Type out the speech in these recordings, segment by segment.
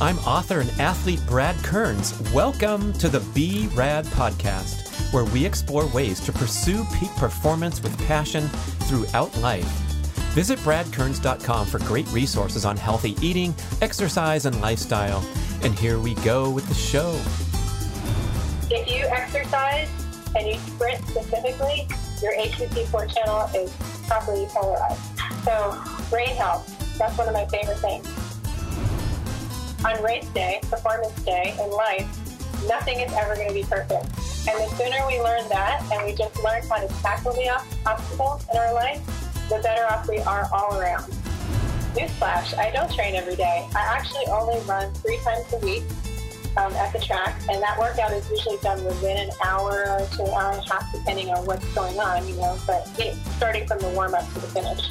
I'm author and athlete Brad Kearns. Welcome to the Be Rad Podcast, where we explore ways to pursue peak performance with passion throughout life. Visit bradkearns.com for great resources on healthy eating, exercise, and lifestyle. And here we go with the show. If you exercise and you sprint specifically, your ATP4 channel is properly polarized. So brain health, that's one of my favorite things. On race day, performance day, in life, nothing is ever going to be perfect. And the sooner we learn that, and we just learn how to tackle the obstacles in our life, the better off we are all around. Newsflash, I don't train every day. I actually only run 3 times a week. At the track, and that workout is usually done within an hour to an hour and a half, depending on what's going on, you know, but it's starting from the warm-up to the finish.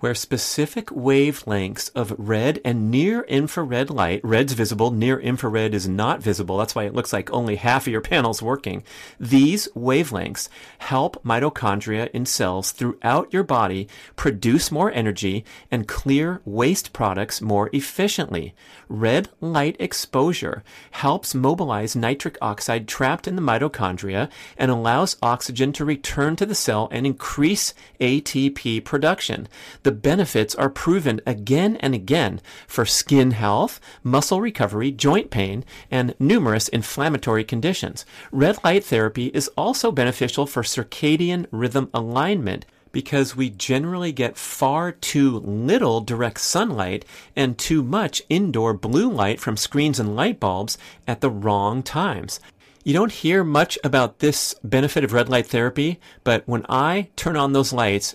where specific wavelengths of red and near-infrared light, red's visible, near-infrared is not visible, that's why it looks like only half of your panel's working, these wavelengths help mitochondria in cells throughout your body produce more energy and clear waste products more efficiently. Red light exposure helps mobilize nitric oxide trapped in the mitochondria and allows oxygen to return to the cell and increase ATP production. The benefits are proven again and again for skin health, muscle recovery, joint pain, and numerous inflammatory conditions. Red light therapy is also beneficial for circadian rhythm alignment, because we generally get far too little direct sunlight and too much indoor blue light from screens and light bulbs at the wrong times. You don't hear much about this benefit of red light therapy, but when I turn on those lights,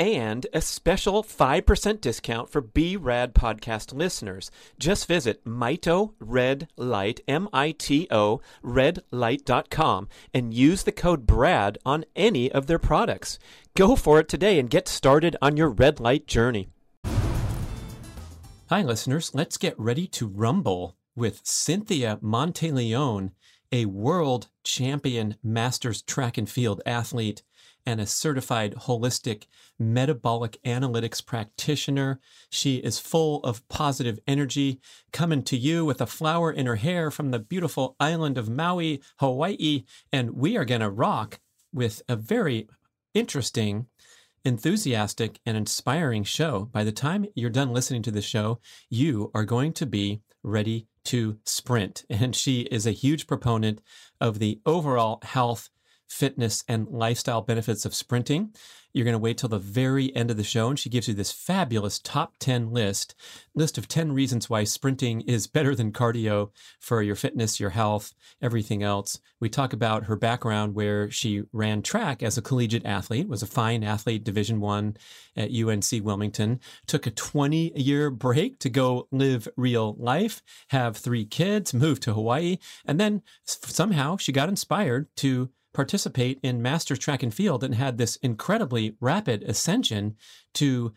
and a special 5% discount for Be Rad Podcast listeners. Just visit Mito Red Light, M-I-T-O, redlight.com, and use the code BRAD on any of their products. Go for it today and get started on your red light journey. Hi, listeners. Let's get ready to rumble with Cynthia Monteleone, a world champion masters track and field athlete and a certified holistic metabolic analytics practitioner. She is full of positive energy, coming to you with a flower in her hair from the beautiful island of Maui, Hawaii. And we are going to rock with a very interesting, enthusiastic, and inspiring show. By the time you're done listening to the show, you are going to be ready to sprint. And she is a huge proponent of the overall health, fitness, and lifestyle benefits of sprinting. You're going to wait till the very end of the show, and she gives you this fabulous top 10 list of 10 reasons why sprinting is better than cardio for your fitness, your health, everything else. We talk about her background, where she ran track as a collegiate athlete, was a fine athlete, Division I at UNC Wilmington, took a 20-year break to go live real life, have 3 kids, moved to Hawaii, and then somehow she got inspired to participate in Masters Track and Field and had this incredibly rapid ascension to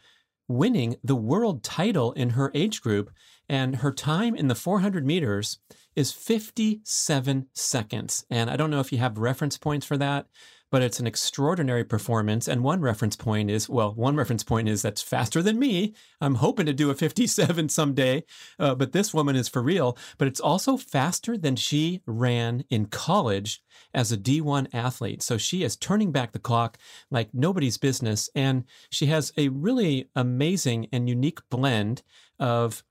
winning the world title in her age group, and her time in the 400 meters is 57 seconds. And I don't know if you have reference points for that, but it's an extraordinary performance. And one reference point is, that's faster than me. I'm hoping to do a 57 someday, but this woman is for real. But it's also faster than she ran in college as a D1 athlete. So she is turning back the clock like nobody's business. And she has a really amazing and unique blend of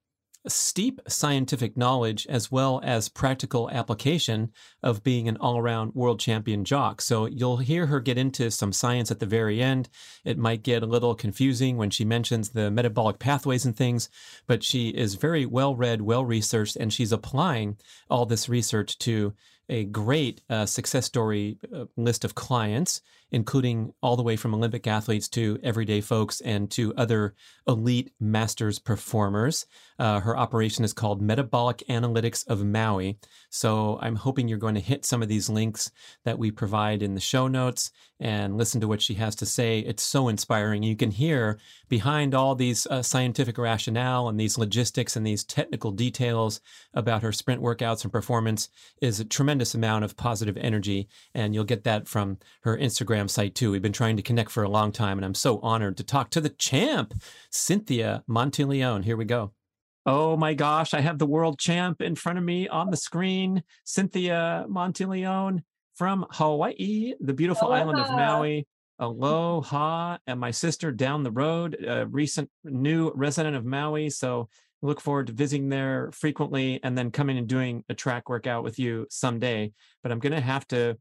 steep scientific knowledge as well as practical application of being an all-around world champion jock. So you'll hear her get into some science at the very end. It might get a little confusing when she mentions the metabolic pathways and things, but she is very well-read, well-researched, and she's applying all this research to a great success story list of clients, including all the way from Olympic athletes to everyday folks and to other elite masters performers. Her operation is called Metabolic Analytics of Maui. So I'm hoping you're going to hit some of these links that we provide in the show notes and listen to what she has to say. It's so inspiring. You can hear behind all these scientific rationale and these logistics and these technical details about her sprint workouts and performance is a tremendous amount of positive energy. And you'll get that from her Instagram site too. We've been trying to connect for a long time, and I'm so honored to talk to the champ, Cynthia Monteleone. Here we go. Oh my gosh, I have the world champ in front of me on the screen, Cynthia Monteleone from Hawaii, the beautiful island of Maui. Aloha. And my sister down the road, a recent new resident of Maui. So look forward to visiting there frequently and then coming and doing a track workout with you someday. But I'm going to have to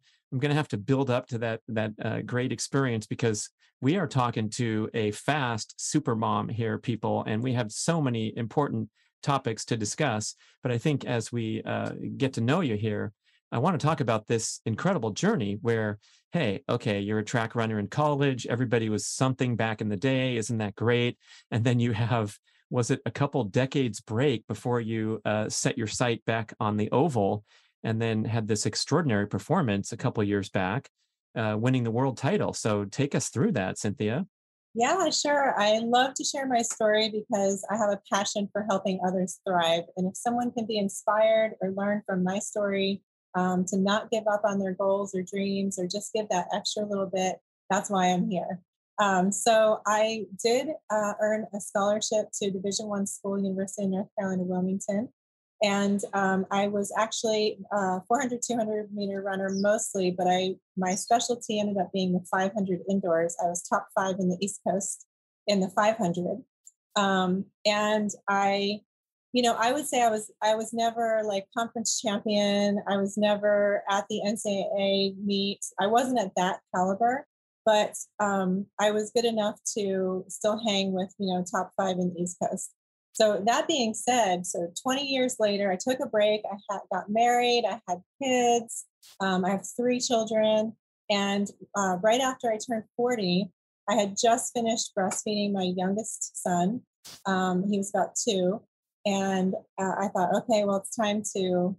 build up to that great experience, because we are talking to a fast super mom here, people, and we have so many important topics to discuss. But I think as we get to know you here, I want to talk about this incredible journey where, hey, okay, you're a track runner in college. Everybody was something back in the day. Isn't that great? And then you have, was it a couple decades break before you set your sight back on the oval, and then had this extraordinary performance a couple of years back, winning the world title. So take us through that, Cynthia. Yeah, sure. I love to share my story because I have a passion for helping others thrive. And if someone can be inspired or learn from my story to not give up on their goals or dreams, or just give that extra little bit, that's why I'm here. So I did earn a scholarship to Division I school, University of North Carolina, Wilmington. And I was actually a 400, 200 meter runner mostly, but my specialty ended up being the 500 indoors. I was top 5 in the East Coast in the 500. And I would say I was never like conference champion. I was never at the NCAA meet. I wasn't at that caliber, but I was good enough to still hang with, top 5 in the East Coast. So that being said, so 20 years later, I took a break. I got married. I had kids. I have 3 children. And right after I turned 40, I had just finished breastfeeding my youngest son. He was about 2. And I thought, okay, well, it's time to,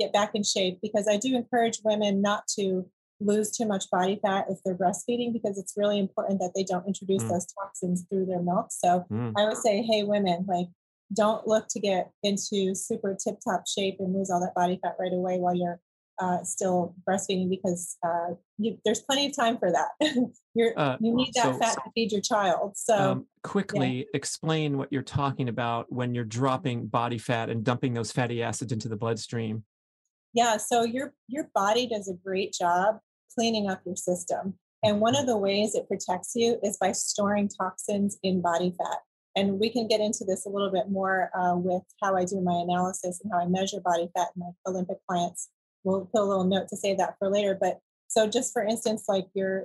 get back in shape, because I do encourage women not to lose too much body fat if they're breastfeeding, because it's really important that they don't introduce those toxins through their milk. So I would say, hey, women, like, don't look to get into super tip top shape and lose all that body fat right away while you're still breastfeeding, because there's plenty of time for that. You need that fat to feed your child. So quickly explain what you're talking about when you're dropping body fat and dumping those fatty acids into the bloodstream. Yeah. So your body does a great job cleaning up your system. And one of the ways it protects you is by storing toxins in body fat. And we can get into this a little bit more with how I do my analysis and how I measure body fat in my Olympic clients. We'll put a little note to save that for later. But so just for instance, like your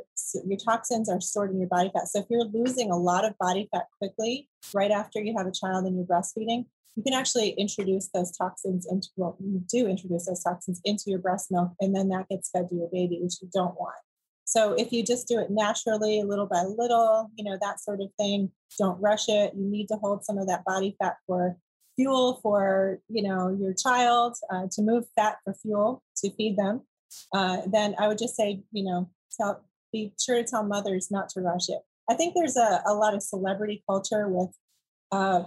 toxins are stored in your body fat. So if you're losing a lot of body fat quickly, right after you have a child and you're breastfeeding, you can actually introduce those toxins into your breast milk, and then that gets fed to your baby, which you don't want. So if you just do it naturally, little by little, that sort of thing, don't rush it. You need to hold some of that body fat for fuel for, your child, to move fat for fuel to feed them. Then I would just say, be sure to tell mothers not to rush it. I think there's a lot of celebrity culture with,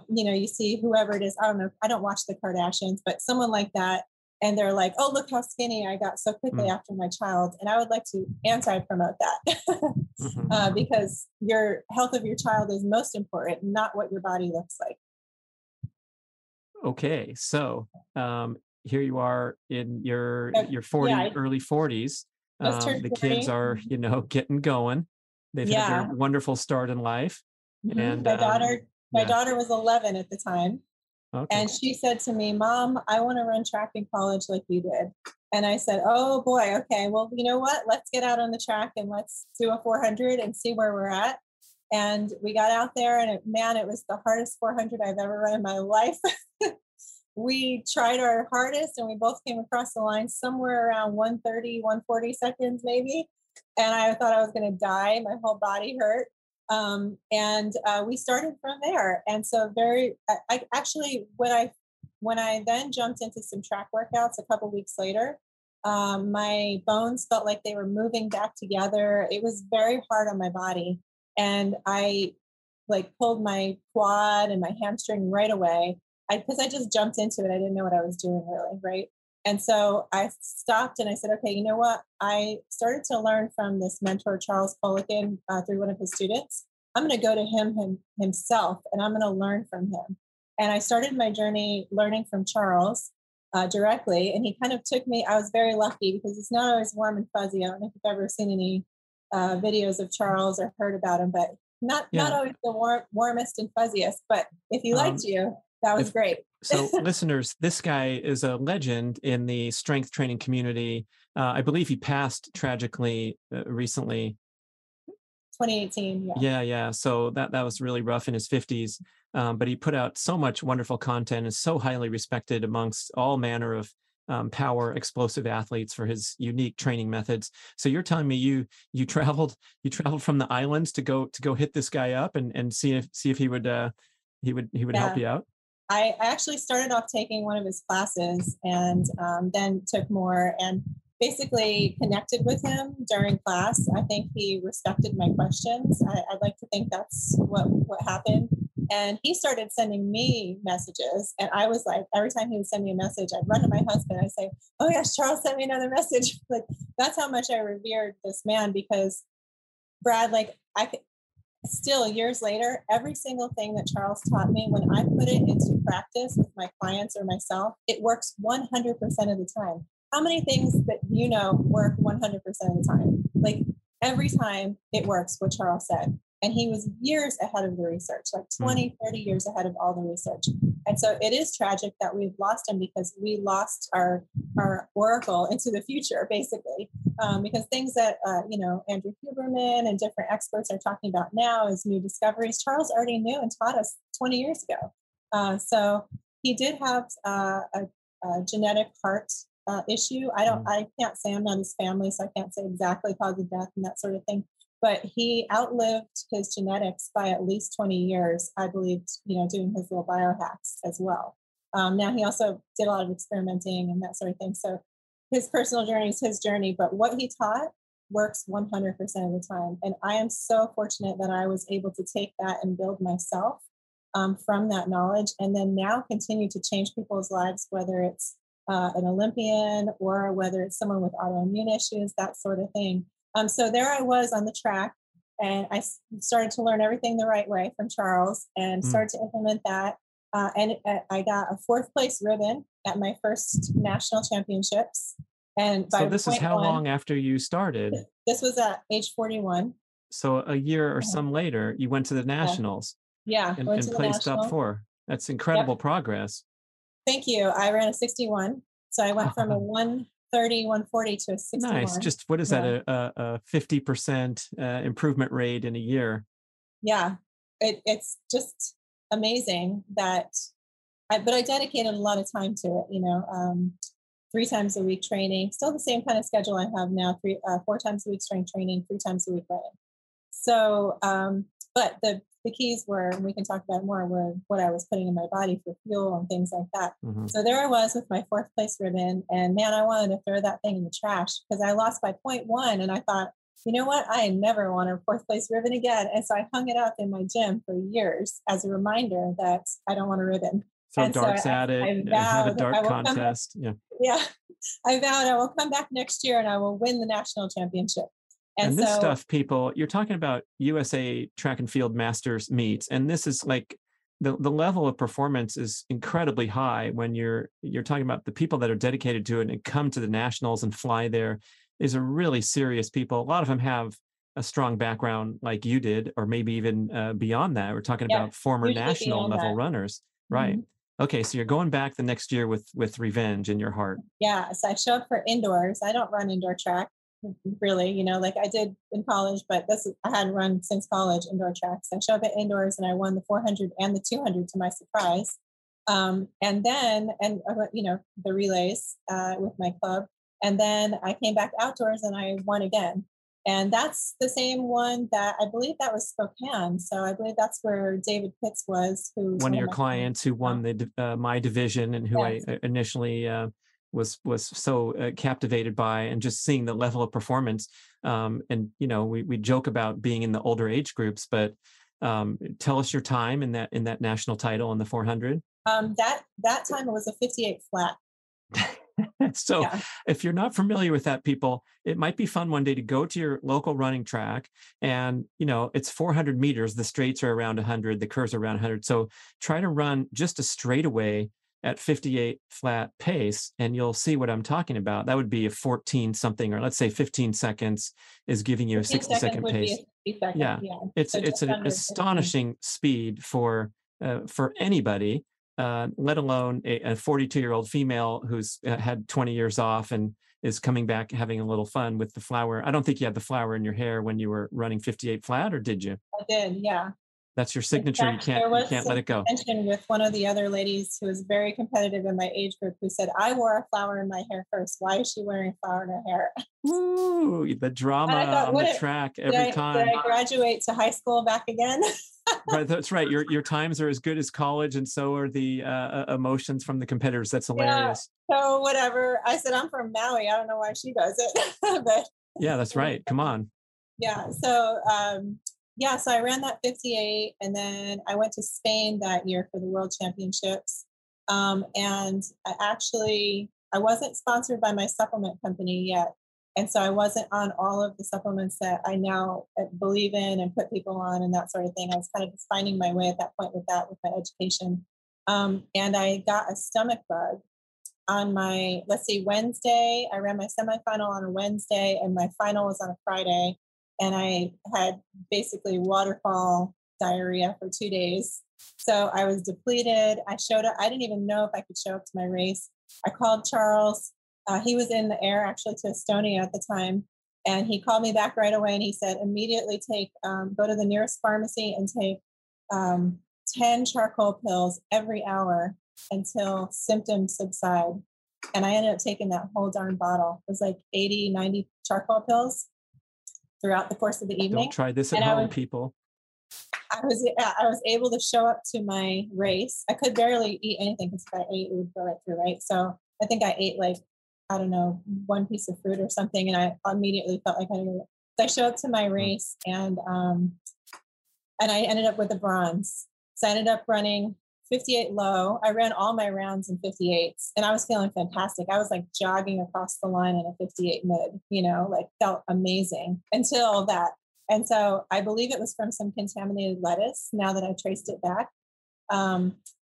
you see whoever it is. I don't know. I don't watch the Kardashians, but someone like that. And they're like, oh, look how skinny I got so quickly after my child. And I would like to anti-promote that because your health of your child is most important, not what your body looks like. Okay. So here you are in your 40s, early 40s. The kids are, getting going. They've had their wonderful start in life. Mm-hmm. And my daughter was 11 at the time. Okay. And she said to me, Mom, I want to run track in college like you did. And I said, oh boy, okay, well, you know what? Let's get out on the track and let's do a 400 and see where we're at. And we got out there and it was the hardest 400 I've ever run in my life. We tried our hardest and we both came across the line somewhere around 130, 140 seconds maybe. And I thought I was going to die. My whole body hurt. And we started from there. And so when I then jumped into some track workouts a couple weeks later, my bones felt like they were moving back together. It was very hard on my body. And I pulled my quad and my hamstring right away because I just jumped into it. I didn't know what I was doing really. Right. And so I stopped and I said, okay, you know what? I started to learn from this mentor, Charles Poliquin, through one of his students. I'm going to go to himself, and I'm going to learn from him. And I started my journey learning from Charles directly. And he kind of took me, I was very lucky because it's not always warm and fuzzy. I don't know if you've ever seen any videos of Charles or heard about him, but not always the warmest and fuzziest, but if he liked you, that was great. So listeners, this guy is a legend in the strength training community. I believe he passed tragically recently. 2018. Yeah. So that was really rough in his 50s. But he put out so much wonderful content, is so highly respected amongst all manner of power explosive athletes for his unique training methods. So you're telling me you traveled from the islands to go hit this guy up and see if he would help you out? I actually started off taking one of his classes and then took more and basically connected with him during class. I think he respected my questions. I'd like to think that's what happened. And he started sending me messages. And I was like, every time he would send me a message, I'd run to my husband. I'd say, oh gosh, Charles sent me another message. Like, that's how much I revered this man, because Brad, still, years later, every single thing that Charles taught me, when I put it into practice with my clients or myself, it works 100% of the time. How many things that work 100% of the time? Every time it works, what Charles said. And he was years ahead of the research, 20-30 years ahead of all the research. And so it is tragic that we've lost him because we lost our oracle into the future, basically, because things that, Andrew Huberman and different experts are talking about now is new discoveries. Charles already knew and taught us 20 years ago. So he did have a genetic heart issue. I can't say, I'm not his family, so I can't say exactly cause of death and that sort of thing. But he outlived his genetics by at least 20 years, I believe, doing his little biohacks as well. Now, he also did a lot of experimenting and that sort of thing. So his personal journey is his journey, but what he taught works 100% of the time. And I am so fortunate that I was able to take that and build myself from that knowledge, and then now continue to change people's lives, whether it's an Olympian or whether it's someone with autoimmune issues, that sort of thing. So there I was on the track, and I started to learn everything the right way from Charles and started to implement that. And I got a 4th place ribbon at my first national championships. And by so this is how long after you started? This was at age 41. So a year or some later, you went to the nationals. Yeah. And placed national. Up 4. That's incredible progress. Thank you. I ran a 61. So I went from a 140 to a 61. Nice. Just what is that? A 50% improvement rate in a year. Yeah. It's just amazing but I dedicated a lot of time to it, 3 times a week training, still the same kind of schedule I have now, 4 times a week strength training, 3 times a week running. So, but the keys were, and we can talk about more, were what I was putting in my body for fuel and things like that. Mm-hmm. So there I was with my 4th place ribbon, and man, I wanted to throw that thing in the trash because I lost by 0.1. And I thought, you know what? I never want a fourth place ribbon again. And so I hung it up in my gym for years as a reminder that I don't want a ribbon. So and darts so at it and have a dart contest. Yeah. I vowed I will come back next year and I will win the national championship. And this stuff, people, you're talking about USA track and field masters meets. And this is like the level of performance is incredibly high when you're talking about the people that are dedicated to it and come to the nationals and fly there. These are really serious people. A lot of them have a strong background like you did, or maybe even beyond that. We're talking about former national level runners. Right. Mm-hmm. Okay. So you're going back the next year with revenge in your heart. Yeah. So I show up for indoors. I don't run indoor track really, you know, like I did in college, but I hadn't run since college indoor tracks. So I show up at indoors and I won the 400 and the 200 to my surprise. And then I went, you know, the relays with my club. And then I came back outdoors and I won again. And that's the same one that I believe that was Spokane. So I believe that's where David Pitts was. Who's one of your clients who won the my division and who I initially was so captivated by, and just seeing the level of performance. And, you know, we joke about being in the older age groups, but tell us your time in that national title in the 400. That time it was a 58 flat. So if you're not familiar with that, people, it might be fun one day to go to your local running track and, you know, it's 400 meters. The straights are around 100, the curves are around 100. So try to run just a straightaway at 58 flat pace and you'll see what I'm talking about. That would be a 14 something, or let's say 15 seconds is giving you a 60 second pace. Yeah. It's an astonishing speed for anybody. Let alone a 42-year-old female who's had 20 years off and is coming back having a little fun with the flower. I don't think you had the flower in your hair when you were running 58 flat, or did you? I did, yeah. That's your signature. Fact, you can't let it go. I mentioned with one of the other ladies who was very competitive in my age group who said, I wore a flower in my hair first. Why is she wearing a flower in her hair? Woo, the drama on the track every time. Did I graduate to high school back again? Right, that's right. Your times are as good as college, and so are the emotions from the competitors. That's hilarious. Yeah, so whatever. I said, I'm from Maui. I don't know why she does it. But yeah, that's right. Come on. Yeah. So I ran that 58, and then I went to Spain that year for the World Championships. And I wasn't sponsored by my supplement company yet. And so I wasn't on all of the supplements that I now believe in and put people on and that sort of thing. I was kind of finding my way at that point with my education. And I got a stomach bug on my, Wednesday. I ran my semifinal on a Wednesday and my final was on a Friday. And I had basically waterfall diarrhea for 2 days. So I was depleted. I showed up. I didn't even know if I could show up to my race. I called Charles. He was in the air actually to Estonia at the time. And he called me back right away. And he said, immediately go to the nearest pharmacy and take 10 charcoal pills every hour until symptoms subside. And I ended up taking that whole darn bottle. It was like 80, 90 charcoal pills throughout the course of the evening. Don't try this at home, people. I was able to show up to my race. I could barely eat anything because if I ate, it would go right through, right? So I think I ate one piece of fruit or something. And I immediately felt like I showed up to my race and I ended up with a bronze. So I ended up running 58 low. I ran all my rounds in 58s and I was feeling fantastic. I was like jogging across the line in a 58 mid, you know, like felt amazing until that. And so I believe it was from some contaminated lettuce now that I traced it back.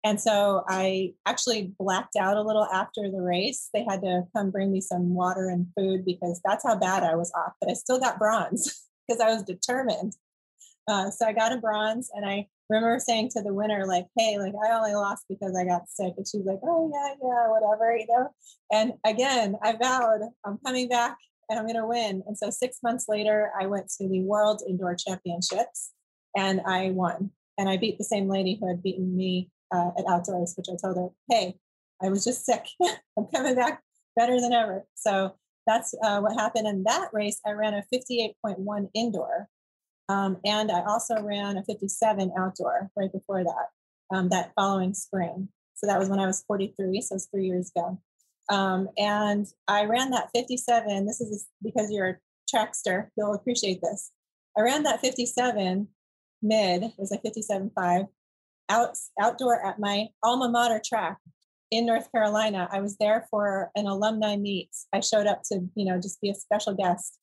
And so I actually blacked out a little after the race. They had to come bring me some water and food because that's how bad I was off. But I still got bronze because I was determined. So I got a bronze and I remember saying to the winner, like, hey, like I only lost because I got sick. And she was like, oh, yeah, whatever, you know. And again, I vowed I'm coming back and I'm going to win. And so 6 months later, I went to the World Indoor Championships and I won. And I beat the same lady who had beaten me at outdoors, which I told her, hey, I was just sick. I'm coming back better than ever. So that's what happened in that race. I ran a 58.1 indoor. And I also ran a 57 outdoor right before that, that following spring. So that was when I was 43. So it's 3 years ago. And I ran that 57. This is because you're a trackster, you'll appreciate this. Around that 57 mid, it was like 57.5, outdoor at my alma mater track in North Carolina. I was there for an alumni meet. I showed up to, just be a special guest.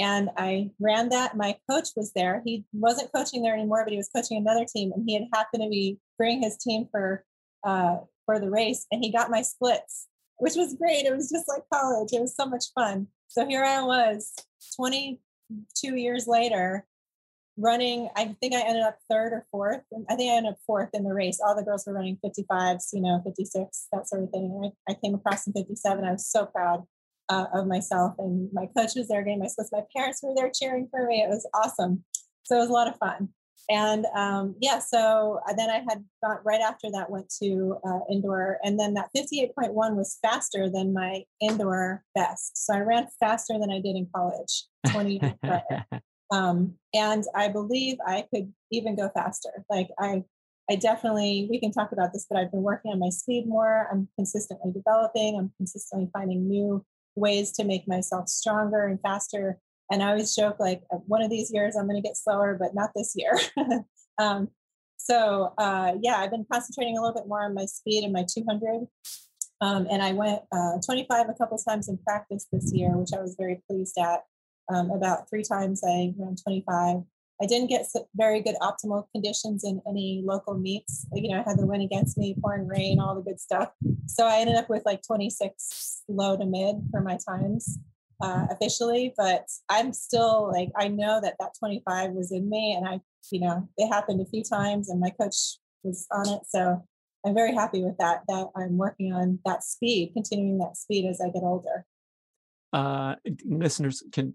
And I ran that. My coach was there. He wasn't coaching there anymore, but he was coaching another team. And he had happened to be bringing his team for the race. And he got my splits, which was great. It was just like college. It was so much fun. So here I was 22 years later running. I think I ended up third or fourth. I think I ended up fourth in the race. All the girls were running 55s, 56, that sort of thing. I came across in 57. I was so proud of myself, and my coach was there getting my splits. My parents were there cheering for me. It was awesome. So it was a lot of fun. And so then I had got right after that, went to indoor, and then that 58.1 was faster than my indoor best. So I ran faster than I did in college 20 years prior. And I believe I could even go faster. Like I definitely, we can talk about this, but I've been working on my speed more. I'm consistently developing. I'm consistently finding new ways to make myself stronger and faster. And I always joke, like, one of these years I'm going to get slower, but not this year. I've been concentrating a little bit more on my speed and my 200. And I went 25 a couple times in practice this year, which I was very pleased at. About three times I ran 25. I didn't get very good optimal conditions in any local meets. I had the wind against me, pouring rain, all the good stuff. So I ended up with like 26 low to mid for my times officially, but I'm still like, I know that 25 was in me, and I, it happened a few times and my coach was on it. So I'm very happy with that I'm working on that speed, continuing that speed as I get older. Listeners can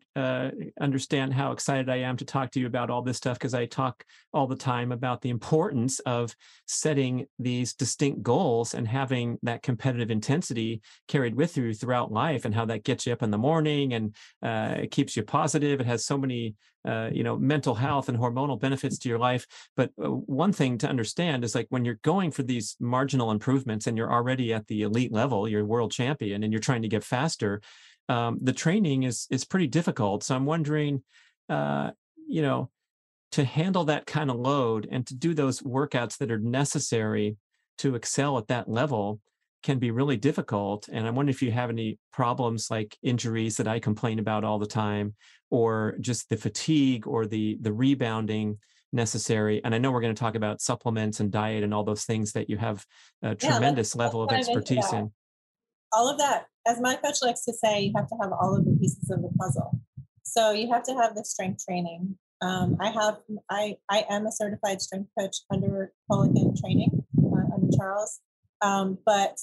understand how excited I am to talk to you about all this stuff, because I talk all the time about the importance of setting these distinct goals and having that competitive intensity carried with you throughout life, and how that gets you up in the morning and it keeps you positive. It has so many mental health and hormonal benefits to your life. But one thing to understand is, like, when you're going for these marginal improvements and you're already at the elite level, you're world champion, and you're trying to get faster, the training is pretty difficult. So I'm wondering, to handle that kind of load and to do those workouts that are necessary to excel at that level can be really difficult. And I wonder if you have any problems like injuries that I complain about all the time, or just the fatigue or the rebounding necessary. And I know we're going to talk about supplements and diet and all those things that you have a tremendous level of expertise in. All of that, as my coach likes to say, you have to have all of the pieces of the puzzle. So you have to have the strength training. I am a certified strength coach under Poliquin training, under Charles. But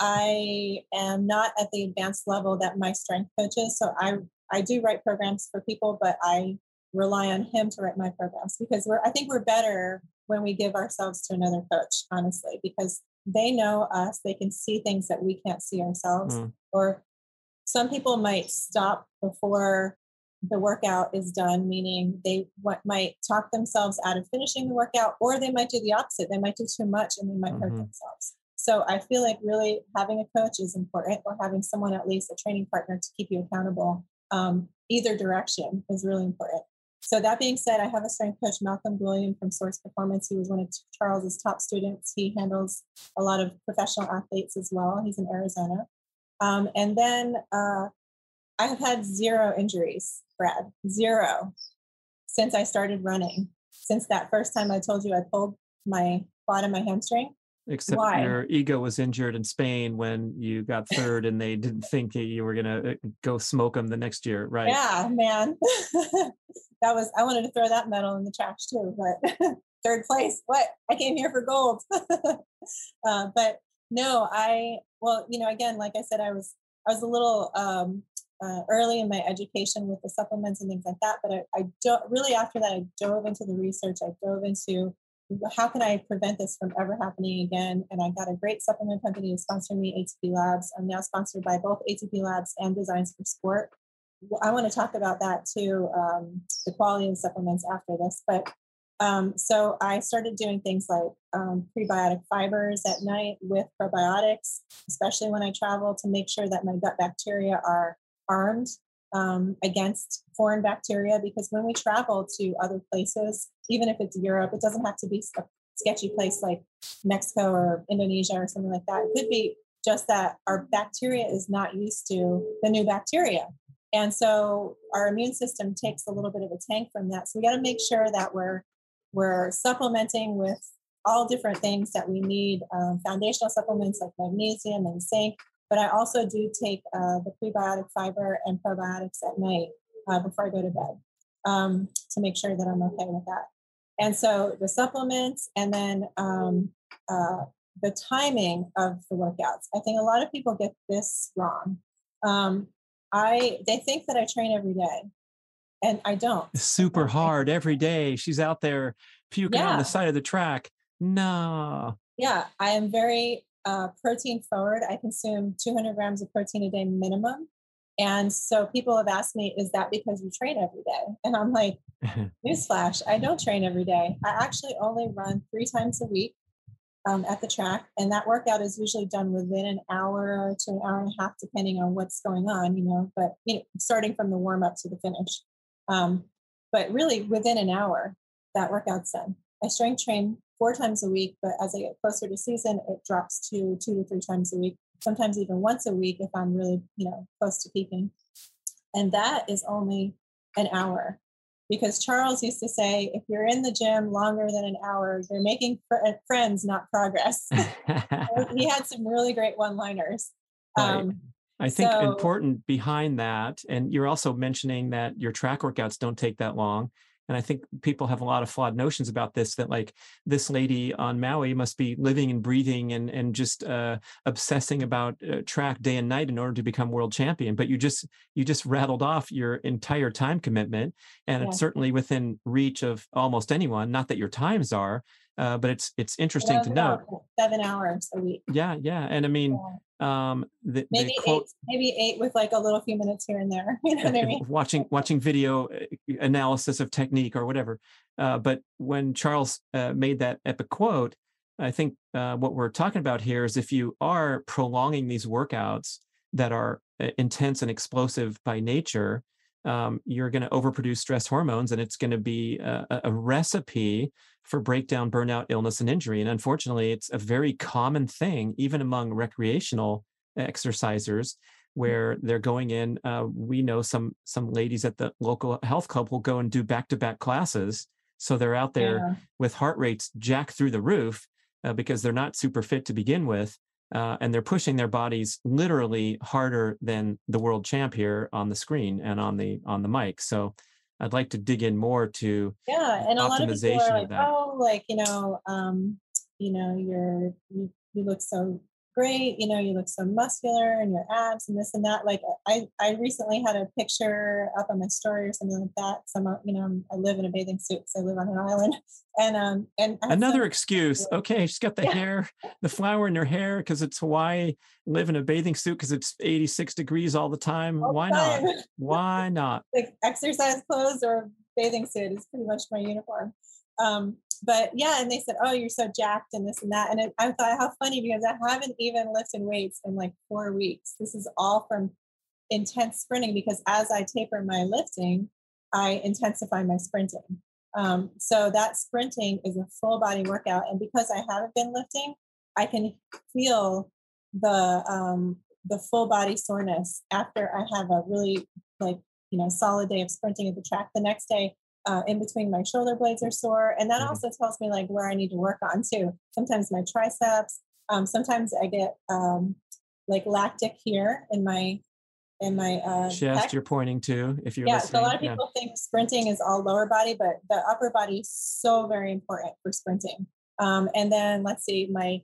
I am not at the advanced level that my strength coach is. So I do write programs for people, but I rely on him to write my programs, because I think we're better when we give ourselves to another coach, honestly, because they know us, they can see things that we can't see ourselves. Or some people might stop before the workout is done, meaning they might talk themselves out of finishing the workout, or they might do the opposite. They might do too much and they might hurt themselves. So I feel like really having a coach is important, or having someone, at least a training partner, to keep you accountable. Either direction is really important. So that being said, I have a strength coach, Malcolm William from Source Performance. He was one of Charles's top students. He handles a lot of professional athletes as well. He's in Arizona. And then I have had zero injuries, Brad, zero, since I started running. Since that first time I told you I pulled my quad and my hamstring. Except why? Your ego was injured in Spain when you got third and they didn't think that you were going to go smoke them the next year, right? Yeah, man. I wanted to throw that medal in the trash too, but third place, what? I came here for gold. But no, again, like I said, I was a little early in my education with the supplements and things like that. But I don't really, after that, I dove into the research. I dove into how can I prevent this from ever happening again? And I got a great supplement company to sponsor me, ATP Labs. I'm now sponsored by both ATP Labs and Designs for Sport. I want to talk about that too, the quality of supplements after this. But so I started doing things like prebiotic fibers at night with probiotics, especially when I travel, to make sure that my gut bacteria are armed against foreign bacteria, because when we travel to other places, even if it's Europe, it doesn't have to be a sketchy place like Mexico or Indonesia or something like that. It could be just that our bacteria is not used to the new bacteria. And so our immune system takes a little bit of a tank from that. So we got to make sure that we're supplementing with all different things that we need, foundational supplements like magnesium and zinc. But I also do take the prebiotic fiber and probiotics at night before I go to bed to make sure that I'm okay with that. And so the supplements, and then the timing of the workouts. I think a lot of people get this wrong. They think that I train every day, and I don't. Super hard every day. She's out there puking on the side of the track. No. Yeah, I am very protein forward. I consume 200 grams of protein a day minimum. And so people have asked me, is that because you train every day? And I'm like, newsflash, I don't train every day. I actually only run 3 times a week at the track. And that workout is usually done within an hour to an hour and a half, depending on what's going on, but starting from the warm up to the finish. But really within an hour, that workout's done. I strength train 4 times a week, but as I get closer to season, it drops to 2 to 3 times a week. Sometimes even once a week if I'm really, close to peaking. And that is only an hour, because Charles used to say, if you're in the gym longer than an hour, you're making friends, not progress. He had some really great one-liners. Right. I think important behind that, and you're also mentioning that your track workouts don't take that long. And I think people have a lot of flawed notions about this, that like this lady on Maui must be living and breathing and just obsessing about track day and night in order to become world champion. But you just rattled off your entire time commitment, and it's certainly within reach of almost anyone. Not that your times are, but it's interesting to know. 7 hours a week. Yeah, and I mean. Maybe quote, eight with like a little few minutes here and there. You know what I mean? Watching video analysis of technique or whatever. But when Charles made that epic quote, I think what we're talking about here is if you are prolonging these workouts that are intense and explosive by nature, you're going to overproduce stress hormones, and it's going to be a recipe for breakdown, burnout, illness, and injury. And unfortunately, it's a very common thing, even among recreational exercisers, where they're going in. We know some ladies at the local health club will go and do back-to-back classes. So they're out there with heart rates jacked through the roof because they're not super fit to begin with. And they're pushing their bodies literally harder than the world champ here on the screen and on the mic. So I'd like to dig in more to and a lot of people are like, you look so great, you look so muscular, and your abs and this and that. Like I recently had a picture up on my story or something like that. I live in a bathing suit, so I live on an island. And another excuse. Okay, she's got the hair, the flower in her hair because it's Hawaii. Live in a bathing suit because it's 86 degrees all the time. Why not? Why not? Like exercise clothes or bathing suit is pretty much my uniform. But yeah, and they said, "Oh, you're so jacked," and this and that. And I thought, how funny, because I haven't even lifted weights in like 4 weeks. This is all from intense sprinting, because as I taper my lifting, I intensify my sprinting. So that sprinting is a full body workout. And because I haven't been lifting, I can feel the full body soreness after I have a really solid day of sprinting at the track. The next day, in between my shoulder blades are sore. And that also tells me like where I need to work on too. Sometimes my triceps, sometimes I get lactic here in my chest back. You're pointing to if you're listening. So a lot of people think sprinting is all lower body, but the upper body is so very important for sprinting. And then let's see, my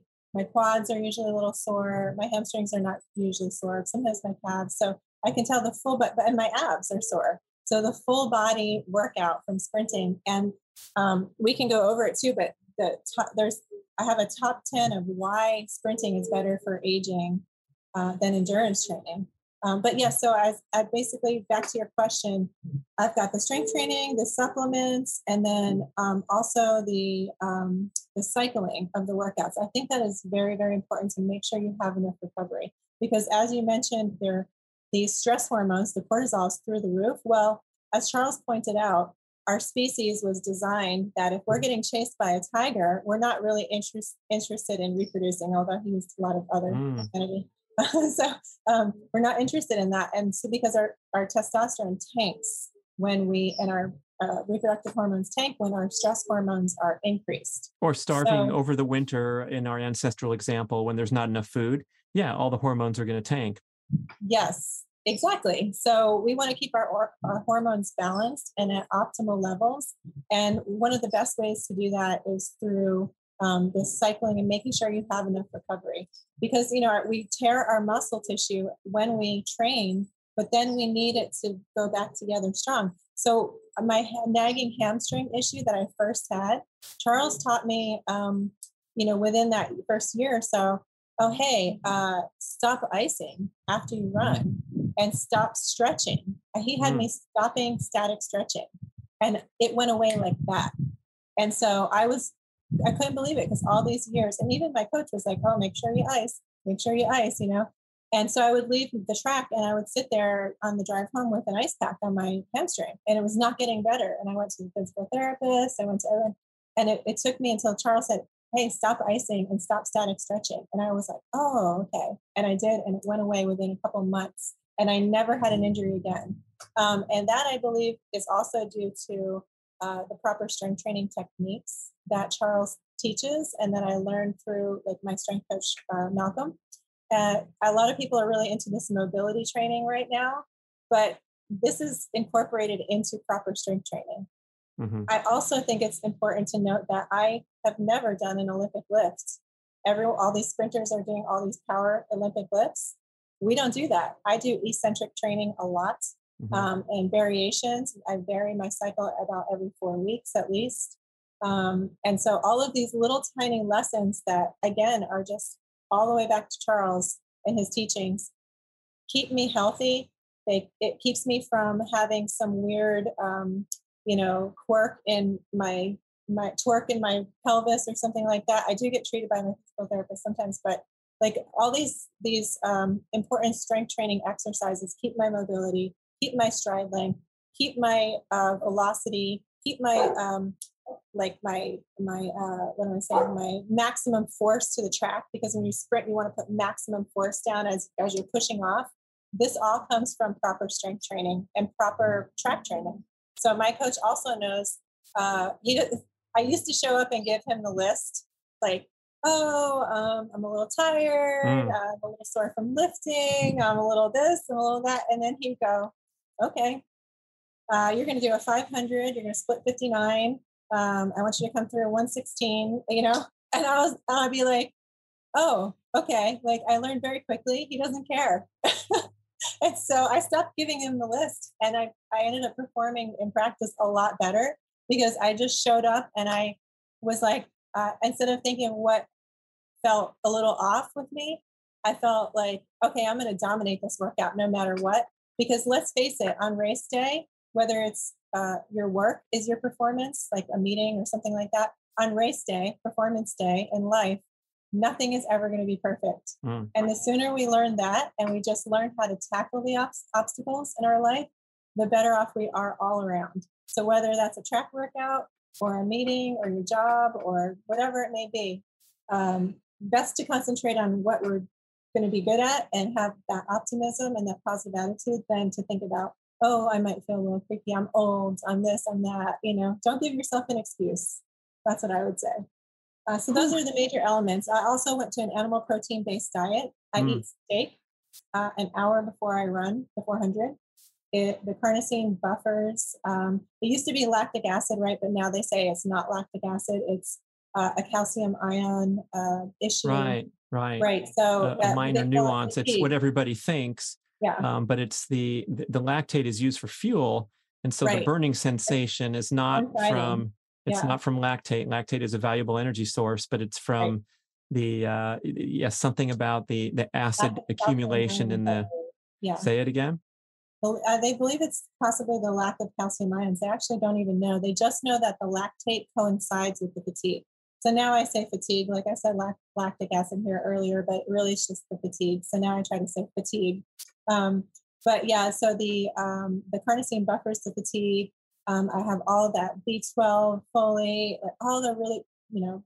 quads are usually a little sore. My hamstrings are not usually sore. Sometimes my calves. So I can tell the full, but my abs are sore. So the full body workout from sprinting, and we can go over it too, but I have a top 10 of why sprinting is better for aging than endurance training. So I basically, back to your question, I've got the strength training, the supplements, and then also the cycling of the workouts. I think that is very, very important to make sure you have enough recovery, because as you mentioned, these stress hormones, the cortisol, is through the roof. Well, as Charles pointed out, our species was designed that if we're getting chased by a tiger, we're not really interested in reproducing, although he used a lot of other identity. So we're not interested in that. And so because our testosterone tanks when we, and our reproductive hormones tank when our stress hormones are increased. Or starving over the winter in our ancestral example, when there's not enough food. Yeah, all the hormones are going to tank. Yes, exactly. So we want to keep our hormones balanced and at optimal levels. And one of the best ways to do that is through this cycling and making sure you have enough recovery. Because, you know, we tear our muscle tissue when we train, but then we need it to go back together strong. So my nagging hamstring issue that I first had, Charles taught me, within that first year or so, oh, hey, stop icing after you run and stop stretching. He had me stopping static stretching, and it went away like that. And so I couldn't believe it, because all these years, and even my coach was like, oh, make sure you ice, you know? And so I would leave the track and I would sit there on the drive home with an ice pack on my hamstring, and it was not getting better. And I went to the physical therapist, I went to everyone, and it took me until Charles said, hey, stop icing and stop static stretching. And I was like, oh, okay. And I did, and it went away within a couple months, and I never had an injury again. And that, I believe, is also due to the proper strength training techniques that Charles teaches and that I learned through, like, my strength coach, Malcolm. A lot of people are really into this mobility training right now, but this is incorporated into proper strength training. Mm-hmm. I also think it's important to note that I have never done an Olympic lift. All these sprinters are doing all these power Olympic lifts. We don't do that. I do eccentric training a lot, and variations. I vary my cycle about every 4 weeks at least. And so all of these little tiny lessons that, again, are just all the way back to Charles and his teachings, keep me healthy. It keeps me from having some weird, quirk in my torque in my pelvis or something like that. I do get treated by my physical therapist sometimes, but like all these important strength training exercises keep my mobility, keep my stride length, keep my velocity, keep my my maximum force to the track, because when you sprint, you want to put maximum force down as you're pushing off. This all comes from proper strength training and proper track training. So my coach also knows, I used to show up and give him the list, like, I'm a little tired, I'm a little sore from lifting, I'm a little this, I'm a little that. And then he'd go, okay, you're going to do a 500, you're going to split 59. I want you to come through 116, and I'd be like, oh, okay. Like, I learned very quickly. He doesn't care. And so I stopped giving him the list, and I ended up performing in practice a lot better, because I just showed up and I was like, instead of thinking what felt a little off with me, I felt like, okay, I'm going to dominate this workout no matter what, because let's face it, on race day, whether it's your work is your performance, like a meeting or something like that, on race day, performance day in life, nothing is ever going to be perfect. And the sooner we learn that, and we just learn how to tackle the obstacles in our life, the better off we are all around. So whether that's a track workout or a meeting or your job or whatever it may be, best to concentrate on what we're going to be good at and have that optimism and that positive attitude than to think about, oh, I might feel a little freaky, I'm old, I'm this, I'm that, don't give yourself an excuse. That's what I would say. So those are the major elements. I also went to an animal protein-based diet. I eat steak an hour before I run the 400. The carnosine buffers. It used to be lactic acid, right? But now they say it's not lactic acid. It's a calcium ion issue. Right. Right. So a minor nuance. It's what everybody thinks. Yeah. But it's the lactate is used for fuel, and so the burning sensation is not from. It's not from lactate. Lactate is a valuable energy source, but it's from the something about the acid accumulation in the. Yeah. Say it again. Well, they believe it's possibly the lack of calcium ions. They actually don't even know. They just know that the lactate coincides with the fatigue. So now I say fatigue, like I said, lactic acid here earlier, but really it's just the fatigue. So now I try to say fatigue. But yeah, so the carnosine buffers to fatigue, I have all that B12, folate, all the really, you know,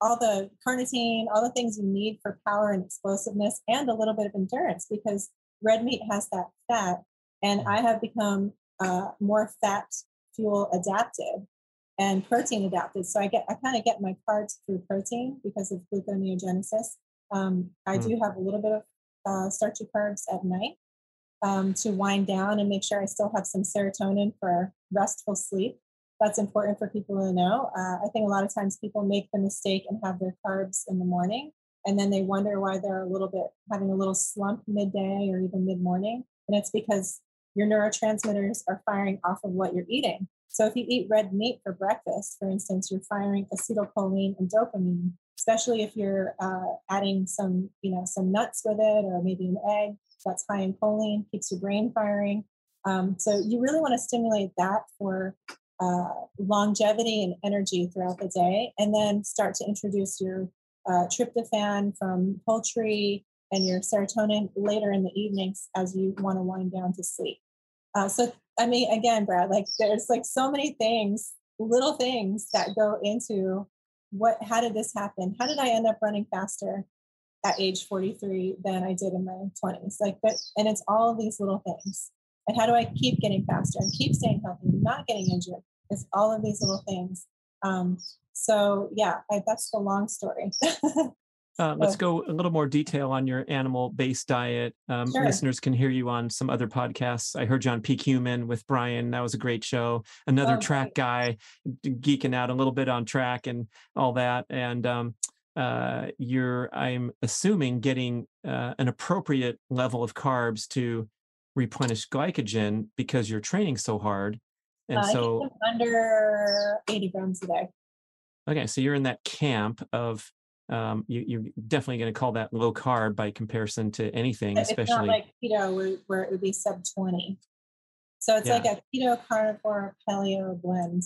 all the carnitine, all the things you need for power and explosiveness and a little bit of endurance, because red meat has that fat. And I have become more fat fuel adapted and protein adapted. So I kind of get my carbs through protein because of gluconeogenesis. I do have a little bit of starchy carbs at night to wind down and make sure I still have some serotonin for restful sleep. That's important for people to know. I think a lot of times people make the mistake and have their carbs in the morning, and then they wonder why they're having a little slump midday or even mid-morning. And it's because your neurotransmitters are firing off of what you're eating. So if you eat red meat for breakfast, for instance, you're firing acetylcholine and dopamine, especially if you're adding some nuts with it or maybe an egg that's high in choline, keeps your brain firing. So you really want to stimulate that for longevity and energy throughout the day, and then start to introduce your tryptophan from poultry and your serotonin later in the evenings as you want to wind down to sleep. So, I mean, again, Brad, like there's like so many things, little things that go into how did this happen? How did I end up running faster at age 43 than I did in my 20s? Like, but, and it's all these little things. And how do I keep getting faster and keep staying healthy and not getting injured? It's all of these little things. So yeah, that's the long story. Let's go a little more detail on your animal-based diet. Sure. Listeners can hear you on some other podcasts. I heard you on Peak Human with Brian. That was a great show. Another track guy, geeking out a little bit on track and all that. And I'm assuming, getting an appropriate level of carbs to replenish glycogen because you're training so hard. And so under 80 grams a day. Okay. So you're in that camp of, you're definitely going to call that low carb by comparison to anything, especially. It's not like keto where it would be sub 20. So it's like a keto, carnivore, paleo blend.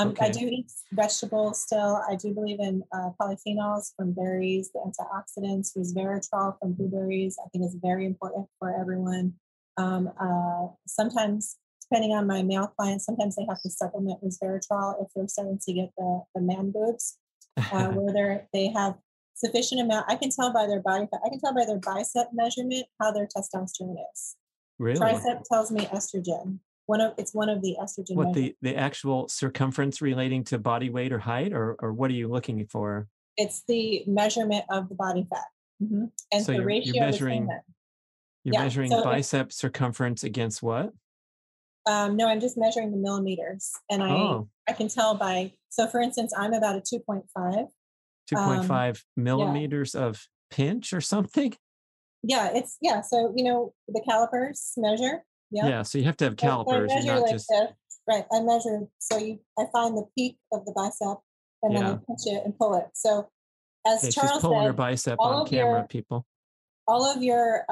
Okay. I do eat vegetables still. I do believe in polyphenols from berries, the antioxidants, resveratrol from blueberries. I think it's very important for everyone. Sometimes, depending on my male clients, sometimes they have to supplement resveratrol if they're starting to get the man boobs, where they have sufficient amount. I can tell by their body fat. I can tell by their bicep measurement how their testosterone is. Really? Tricep tells me estrogen. It's one of the estrogen. What, the actual circumference relating to body weight or height, or what are you looking for? It's the measurement of the body fat, and so the ratio. You're measuring bicep circumference against what? No, I'm just measuring the millimeters, and I can tell by. So, for instance, I'm about a 2.5. 2.5 millimeters of pinch or something. Yeah, so the calipers measure. Yeah. Yeah. So you have to have calipers. I measure right. I measure. So I find the peak of the bicep, and then I pinch it and pull it. So as Charles said, pulling your bicep on camera, people. All of your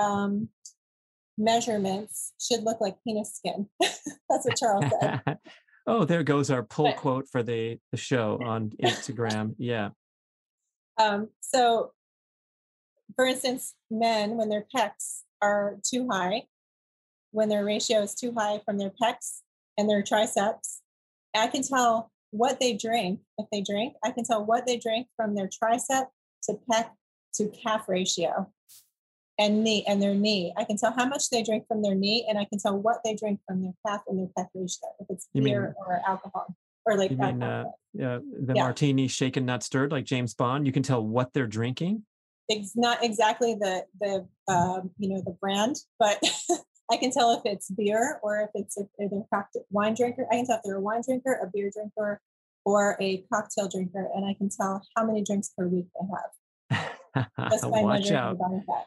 measurements should look like penis skin. That's what Charles said. Oh, there goes our pull quote for the show on Instagram. Yeah. So, for instance, men, when their pecs are too high, when their ratio is too high from their pecs and their triceps, I can tell what they drink. If they drink, I can tell what they drink from their tricep to pec to calf ratio and knee and their knee. I can tell how much they drink from their knee, and I can tell what they drink from their calf and their pec ratio, if it's beer or alcohol or like that. The martini shaken, not stirred, like James Bond. You can tell what they're drinking. It's not exactly the brand, but I can tell if it's beer or if they're a wine drinker. I can tell if they're a wine drinker, a beer drinker, or a cocktail drinker, and I can tell how many drinks per week they have. Just by watch out.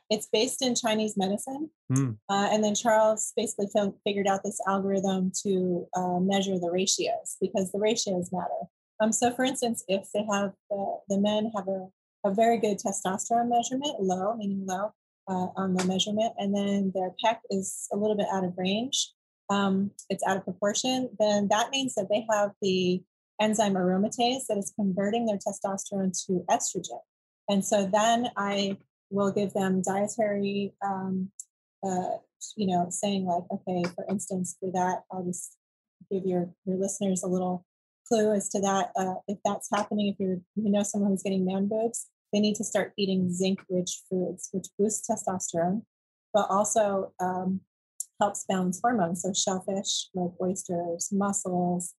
It's based in Chinese medicine, and then Charles basically figured out this algorithm to measure the ratios, because the ratios matter. So, for instance, if they have the men have a very good testosterone measurement, low, meaning low, on the measurement, and then their pec is a little bit out of range, it's out of proportion, then that means that they have the enzyme aromatase that is converting their testosterone to estrogen. And so then I will give them dietary you know, saying like, okay, for instance, for that, I'll just give your listeners a little clue as to that. If that's happening, if you're, you know, someone who's getting man boobs, they need to start eating zinc-rich foods, which boosts testosterone, but also helps balance hormones. So shellfish, like oysters, mussels,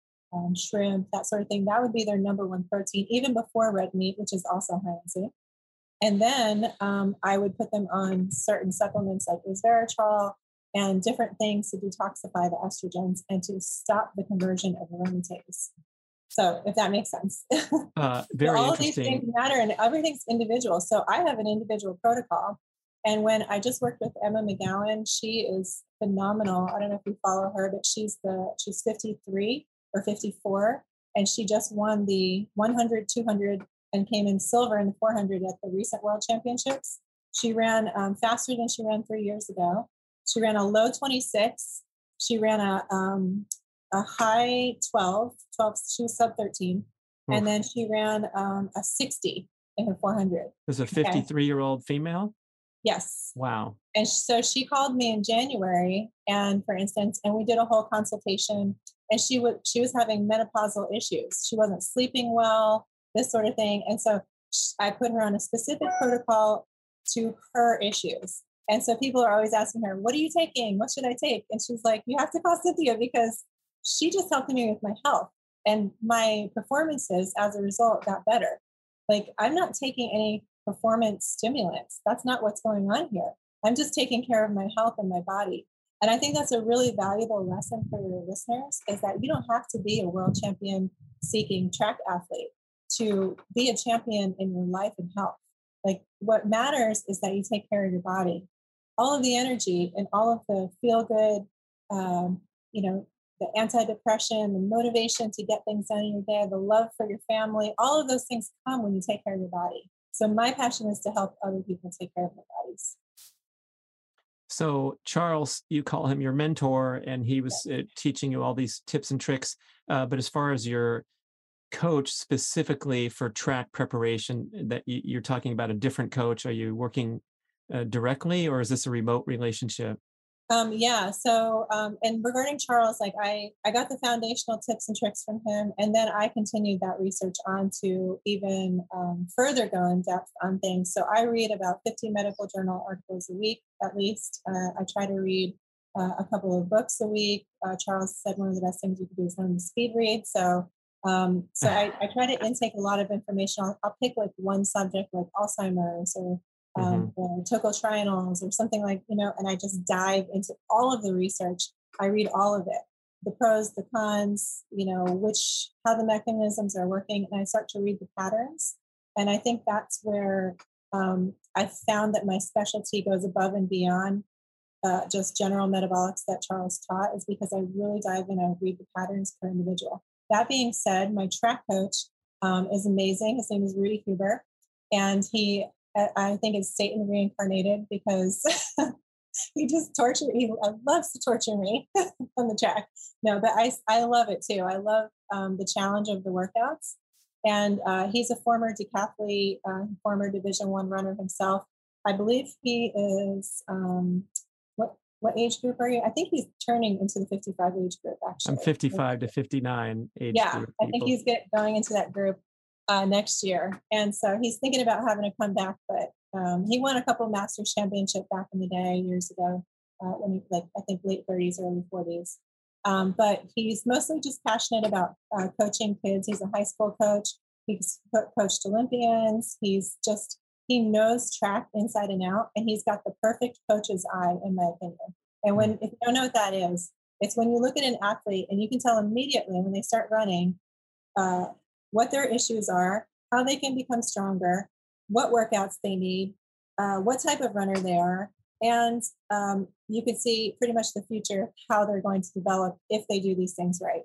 shrimp, that sort of thing. That would be their number one protein, even before red meat, which is also high in zinc. And then I would put them on certain supplements like resveratrol and different things to detoxify the estrogens and to stop the conversion of aromatase. So if that makes sense. Very all interesting. All these things matter and everything's individual. So I have an individual protocol. And when I just worked with Emma McGowan, she is phenomenal. I don't know if you follow her, but she's 53 or 54. And she just won the 100, 200 and came in silver in the 400 at the recent World Championships. She ran faster than she ran 3 years ago. She ran a low 26. She ran a high 12, she was sub 13. Oof. And then she ran a 60 in her 400. As a 53-year-old female? Yes. Wow. And so she called me in January, and for instance, and we did a whole consultation, and she was having menopausal issues. She wasn't sleeping well, this sort of thing. And so I put her on a specific protocol to her issues. And so people are always asking her, what are you taking? What should I take? And she's like, you have to call Cynthia because she just helped me with my health, and my performances as a result got better. Like, I'm not taking any performance stimulants. That's not what's going on here. I'm just taking care of my health and my body. And I think that's a really valuable lesson for your listeners, is that you don't have to be a world champion seeking track athlete to be a champion in your life and health. Like, what matters is that you take care of your body. All of the energy and all of the feel good, you know, the anti-depression, the motivation to get things done in your day, the love for your family, all of those things come when you take care of your body. So my passion is to help other people take care of their bodies. So Charles, you call him your mentor, and he was teaching you all these tips and tricks. But as far as your coach specifically for track preparation, that you're talking about a different coach, are you working directly, or is this a remote relationship? So, and regarding Charles, like I got the foundational tips and tricks from him, and then I continued that research on to even further go in depth on things. So I read about 50 medical journal articles a week, at least. I try to read a couple of books a week. Charles said one of the best things you could do is learn to speed read. So I try to intake a lot of information. I'll pick like one subject, like Alzheimer's or or tocotrienols or something like, you know, and I just dive into all of the research. I read all of it, the pros, the cons, you know, how the mechanisms are working. And I start to read the patterns. And I think that's where I found that my specialty goes above and beyond just general metabolics that Charles taught, is because I really dive in and read the patterns per individual. That being said, my track coach is amazing. His name is Rudy Huber. And I think it's Satan reincarnated, because he just loves to torture me on the track. No, but I love it too. I love the challenge of the workouts. And he's a former decathlete, former Division I runner himself. I believe he is, what age group are you? I think he's turning into the 55 age group, actually. I'm 55 to 59 age group. Yeah, I think he's going into that group next year. And so he's thinking about having a comeback, but he won a couple Masters Championship back in the day years ago, when he I think late 30s, early 40s. But he's mostly just passionate about coaching kids. He's a high school coach. He's coached Olympians. He knows track inside and out, and he's got the perfect coach's eye, in my opinion. And if you don't know what that is, it's when you look at an athlete and you can tell immediately when they start running, what their issues are, how they can become stronger, what workouts they need, what type of runner they are. And you can see pretty much the future, how they're going to develop if they do these things right.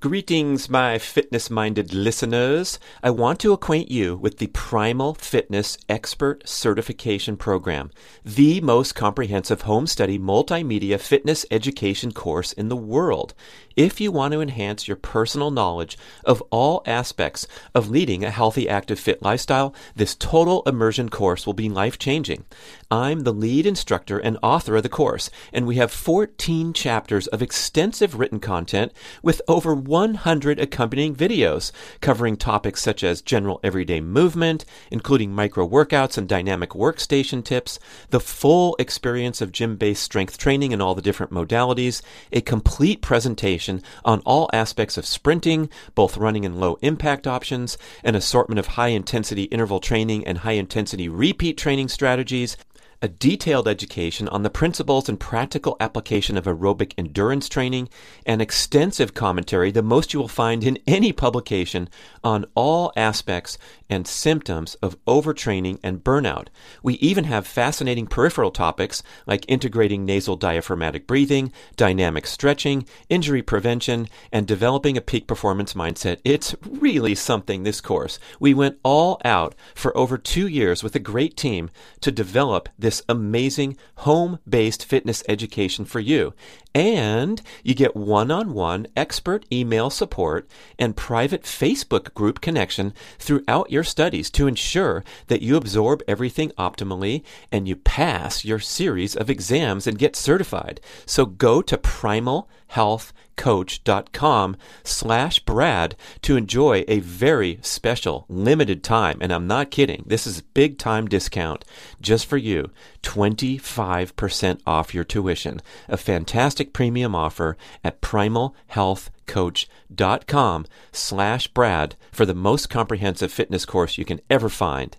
Greetings, my fitness-minded listeners. I want to acquaint you with the Primal Fitness Expert Certification Program, the most comprehensive home study multimedia fitness education course in the world. If you want to enhance your personal knowledge of all aspects of leading a healthy, active, fit lifestyle, this total immersion course will be life-changing. I'm the lead instructor and author of the course, and we have 14 chapters of extensive written content with over 100 accompanying videos covering topics such as general everyday movement, including micro workouts and dynamic workstation tips, the full experience of gym-based strength training in all the different modalities, a complete presentation on all aspects of sprinting, both running and low impact options, an assortment of high-intensity interval training and high-intensity repeat training strategies, a detailed education on the principles and practical application of aerobic endurance training, and extensive commentary, the most you will find in any publication, on all aspects and symptoms of overtraining and burnout. We even have fascinating peripheral topics like integrating nasal diaphragmatic breathing, dynamic stretching, injury prevention, and developing a peak performance mindset. It's really something, this course. We went all out for over 2 years with a great team to develop this amazing home-based fitness education for you. And you get one-on-one expert email support and private Facebook group connection throughout your studies to ensure that you absorb everything optimally and you pass your series of exams and get certified. So go to primalhealthcoach.com/Brad to enjoy a very special limited time. And I'm not kidding. This is big time discount just for you. 25% off your tuition. A fantastic premium offer at primalhealthcoach.com/Brad for the most comprehensive fitness course you can ever find.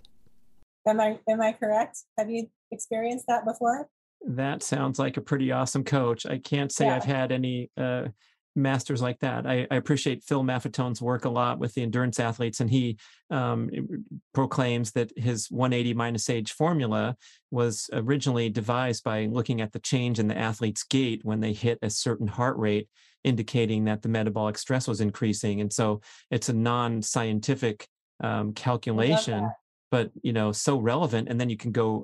Am I correct? Have you experienced that before? That sounds like a pretty awesome coach. I can't say I've had any masters like that. I appreciate Phil Maffetone's work a lot with the endurance athletes, and he proclaims that his 180 minus age formula was originally devised by looking at the change in the athlete's gait when they hit a certain heart rate, indicating that the metabolic stress was increasing. And so it's a non-scientific calculation, but so relevant. And then you can go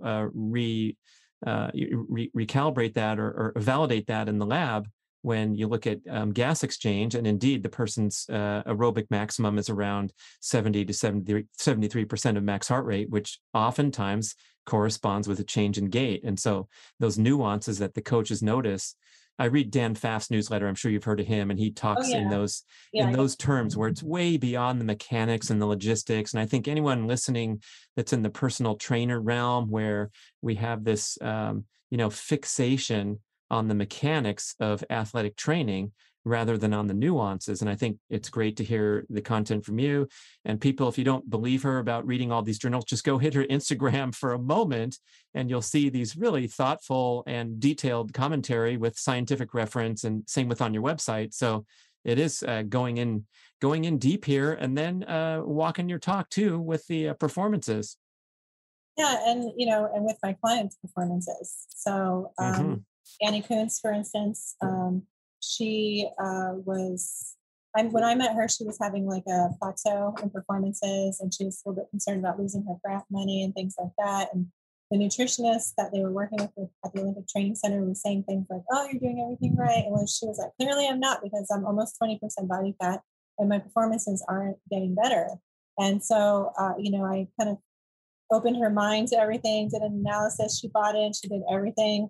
recalibrate that or validate that in the lab when you look at gas exchange, and indeed the person's aerobic maximum is around 70 to 73% of max heart rate, which oftentimes corresponds with a change in gait. And so those nuances that the coaches notice. I read Dan Pfaff's newsletter. I'm sure you've heard of him, and he talks in those terms where it's way beyond the mechanics and the logistics. And I think anyone listening that's in the personal trainer realm, where we have this, fixation on the mechanics of athletic training rather than on the nuances. And I think it's great to hear the content from you. And people, if you don't believe her about reading all these journals, just go hit her Instagram for a moment and you'll see these really thoughtful and detailed commentary with scientific reference, and same with on your website. So it is going in deep here, and then walking your talk too with the performances. Yeah. And, and with my clients' performances. So Annie Koons, for instance, she when I met her, she was having like a plateau in performances, and she was a little bit concerned about losing her graph money and things like that. And the nutritionist that they were working with at the Olympic Training Center was saying things like, "Oh, you're doing everything right." And when she was like, "Clearly I'm not, because I'm almost 20% body fat and my performances aren't getting better." And so, I kind of opened her mind to everything, did an analysis, she bought in, she did everything.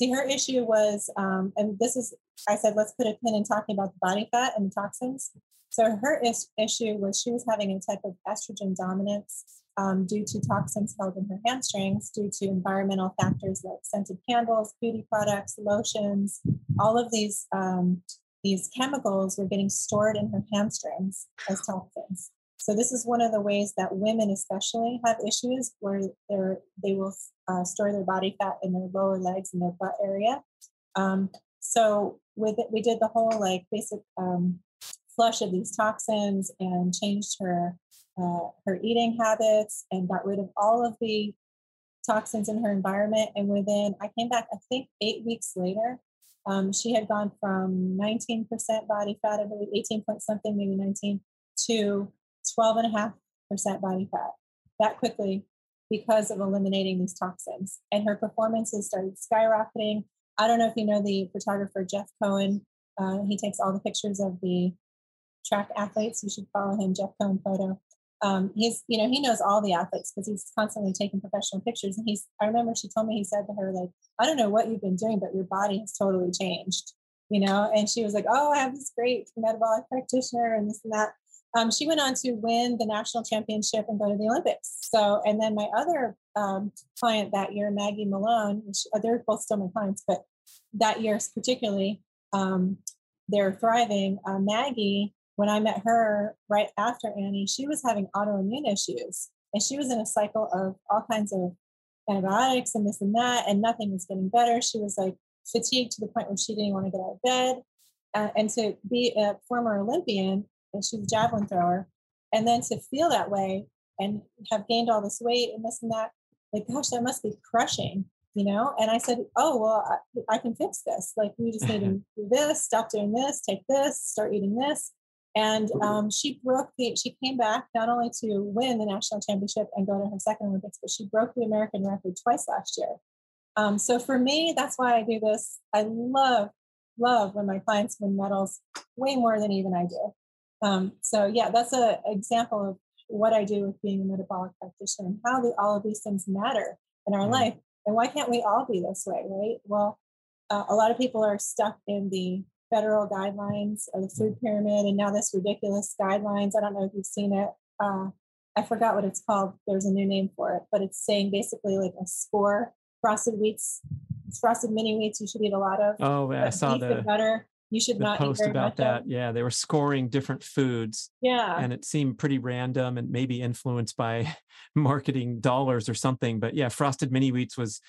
Her issue was, I said, let's put a pin in talking about the body fat and the toxins. So her issue was she was having a type of estrogen dominance due to toxins held in her hamstrings, due to environmental factors like scented candles, beauty products, lotions. All of these chemicals were getting stored in her hamstrings as toxins. So this is one of the ways that women especially have issues, where they will store their body fat in their lower legs and their butt area. So with it, we did the whole basic flush of these toxins and changed her eating habits and got rid of all of the toxins in her environment. And I came back, I think 8 weeks later, She had gone from 19% body fat, I believe 18 point something, maybe 19, to 12.5% body fat that quickly because of eliminating these toxins. And her performances started skyrocketing. I don't know if you know the photographer, Jeff Cohen. He takes all the pictures of the track athletes. You should follow him, Jeff Cohen Photo. He's, you know, he knows all the athletes because he's constantly taking professional pictures. And he's, I remember she told me, he said to her, like, I don't know what you've been doing, but your body has totally changed, you know? And she was like, oh, I have this great metabolic practitioner and this and that. She went on to win the national championship and go to the Olympics. So, and then my other client that year, Maggie Malone, which, they're both still my clients, but that year particularly, they're thriving. Maggie, when I met her right after Annie, she was having autoimmune issues and she was in a cycle of all kinds of antibiotics and this and that, and nothing was getting better. She was like fatigued to the point where she didn't want to get out of bed. And to be a former Olympian, and she's a javelin thrower, and then to feel that way and have gained all this weight and this and that, like, gosh, that must be crushing, you know? And I said, oh, well, I can fix this. Like, we just need to do this, stop doing this, take this, start eating this. And she came back not only to win the national championship and go to her second Olympics, but she broke the American record twice last year. So for me, that's why I do this. I love when my clients win medals way more than even I do. So yeah, that's an example of what I do with being a metabolic practitioner and how all of these things matter in our life. And why can't we all be this way, right? Well, a lot of people are stuck in the federal guidelines or the food pyramid, and now this ridiculous guidelines. I don't know if you've seen it. I forgot what it's called. There's a new name for it, but it's saying basically like a score, frosted mini wheats you should eat a lot of. Oh, I saw that. Butter you should not post eat very about much that. Of. Yeah, they were scoring different foods. Yeah, and it seemed pretty random and maybe influenced by marketing dollars or something. But yeah, frosted mini wheats was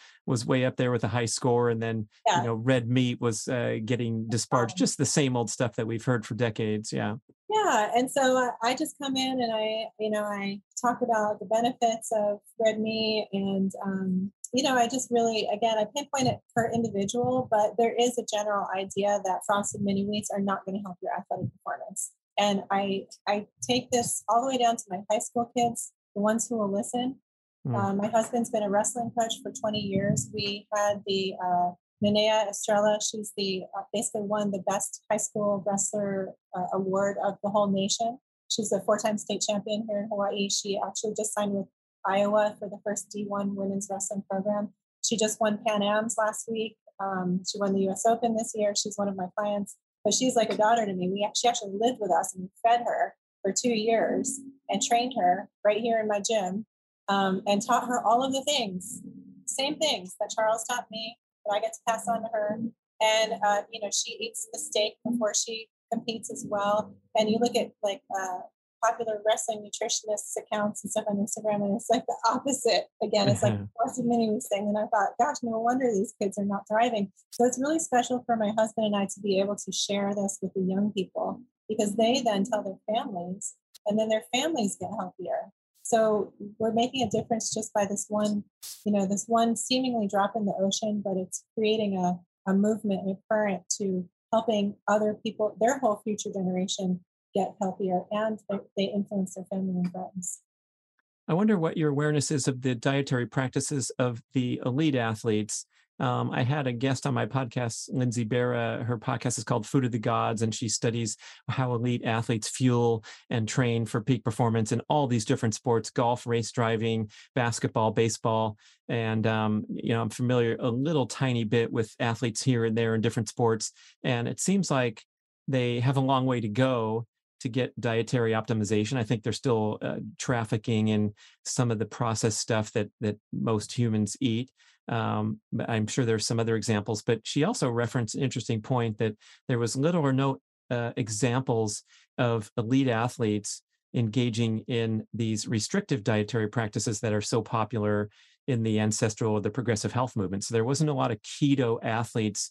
way up there with a high score, and then you know, red meat was getting disparaged. Just the same old stuff that we've heard for decades. Yeah. Yeah, and so I just come in and I talk about the benefits of red meat, and I just really, again, I pinpoint it per individual, but there is a general idea that frosted mini wheats are not going to help your athletic performance. And I take this all the way down to my high school kids, the ones who will listen. My husband's been a wrestling coach for 20 years. We had the Nenea Estrella. She's the basically won the best high school wrestler award of the whole nation. She's a 4-time state champion here in Hawaii. She actually just signed with Iowa for the first D1 women's wrestling program. She just won Pan Am's last week. She won the US Open this year. She's one of my clients, but she's like a daughter to me. She actually lived with us and we fed her for 2 years and trained her right here in my gym, and taught her all of the things, same things that Charles taught me, that I get to pass on to her. And, she eats the steak before she competes as well. And you look at like, popular wrestling nutritionists accounts and stuff on Instagram, and it's like the opposite. Again, it's like lots of mini weeks thing. And I thought, gosh, no wonder these kids are not thriving. So it's really special for my husband and I to be able to share this with the young people, because they then tell their families, and then their families get healthier. So we're making a difference just by this one seemingly drop in the ocean, but it's creating a movement and a current to helping other people, their whole future generation, get healthier, and they influence their family and friends. I wonder what your awareness is of the dietary practices of the elite athletes. I had a guest on my podcast, Lindsay Barra. Her podcast is called Food of the Gods, and she studies how elite athletes fuel and train for peak performance in all these different sports: golf, race driving, basketball, baseball. And, I'm familiar a little tiny bit with athletes here and there in different sports. And it seems like they have a long way to go to get dietary optimization. I think they're still trafficking in some of the processed stuff that most humans eat. But I'm sure there's some other examples, but she also referenced an interesting point that there was little or no examples of elite athletes engaging in these restrictive dietary practices that are so popular in the ancestral or the progressive health movement. So there wasn't a lot of keto athletes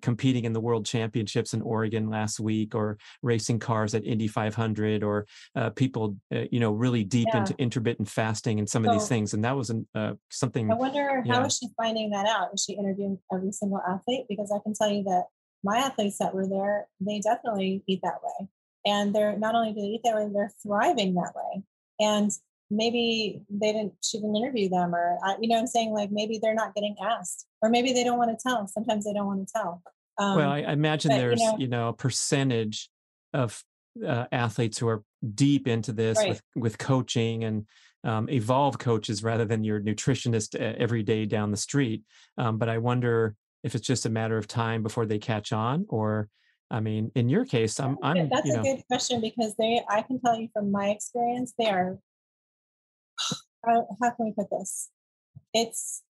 competing in the world championships in Oregon last week, or racing cars at Indy 500, or people, really deep into intermittent fasting and some of these things. And that was something. I wonder how is she finding that out? Is she interviewing every single athlete? Because I can tell you that my athletes that were there, they definitely eat that way. And they're not only do they eat that way, they're thriving that way. And maybe they didn't, she didn't interview them, or, you know what I'm saying? Like maybe they're not getting asked, or maybe they don't want to tell. Sometimes they don't want to tell. Well, I imagine there's, you know, a percentage of athletes who are deep into this with coaching and evolve coaches rather than your nutritionist every day down the street. But I wonder if it's just a matter of time before they catch on, or, I mean, in your case, that's a good question, because I can tell you from my experience, they are, how can we put this? It's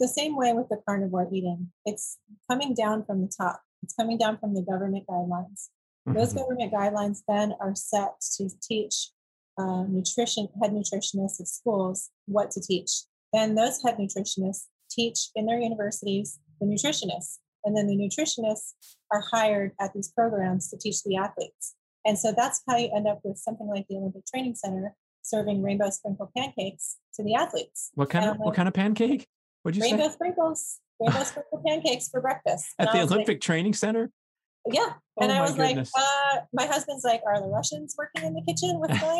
the same way with the carnivore eating. It's coming down from the top. It's coming down from the government guidelines. Those government guidelines then are set to teach head nutritionists at schools what to teach. Then those head nutritionists teach in their universities the nutritionists. And then the nutritionists are hired at these programs to teach the athletes. And so that's how you end up with something like the Olympic Training Center serving rainbow sprinkle pancakes to the athletes. What kind of pancake? What'd you say? Rainbow sprinkle pancakes for breakfast. At the Olympic Training Center? Yeah. And I was goodness. Like, my husband's like, are the Russians working in the kitchen? What's going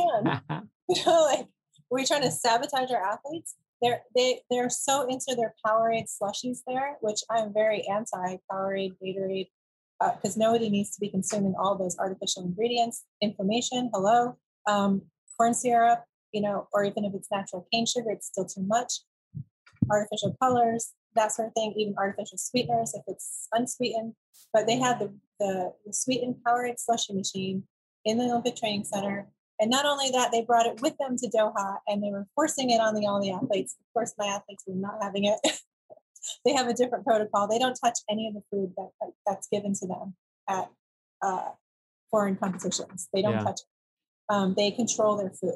on? You know, like, we're trying to sabotage our athletes. They're so into their Powerade slushies there, which I'm very anti Powerade, Gatorade, because nobody needs to be consuming all those artificial ingredients, inflammation, corn syrup, you know, or even if it's natural cane sugar, it's still too much. Artificial colors, that sort of thing, even artificial sweeteners if it's unsweetened. But they had the sweetened Powerade slushie machine in the Olympic Training Center. And not only that, they brought it with them to Doha, and they were forcing it on all the athletes. Of course, my athletes were not having it. They have a different protocol. They don't touch any of the food that's given to them at foreign competitions. They don't touch it. They control their food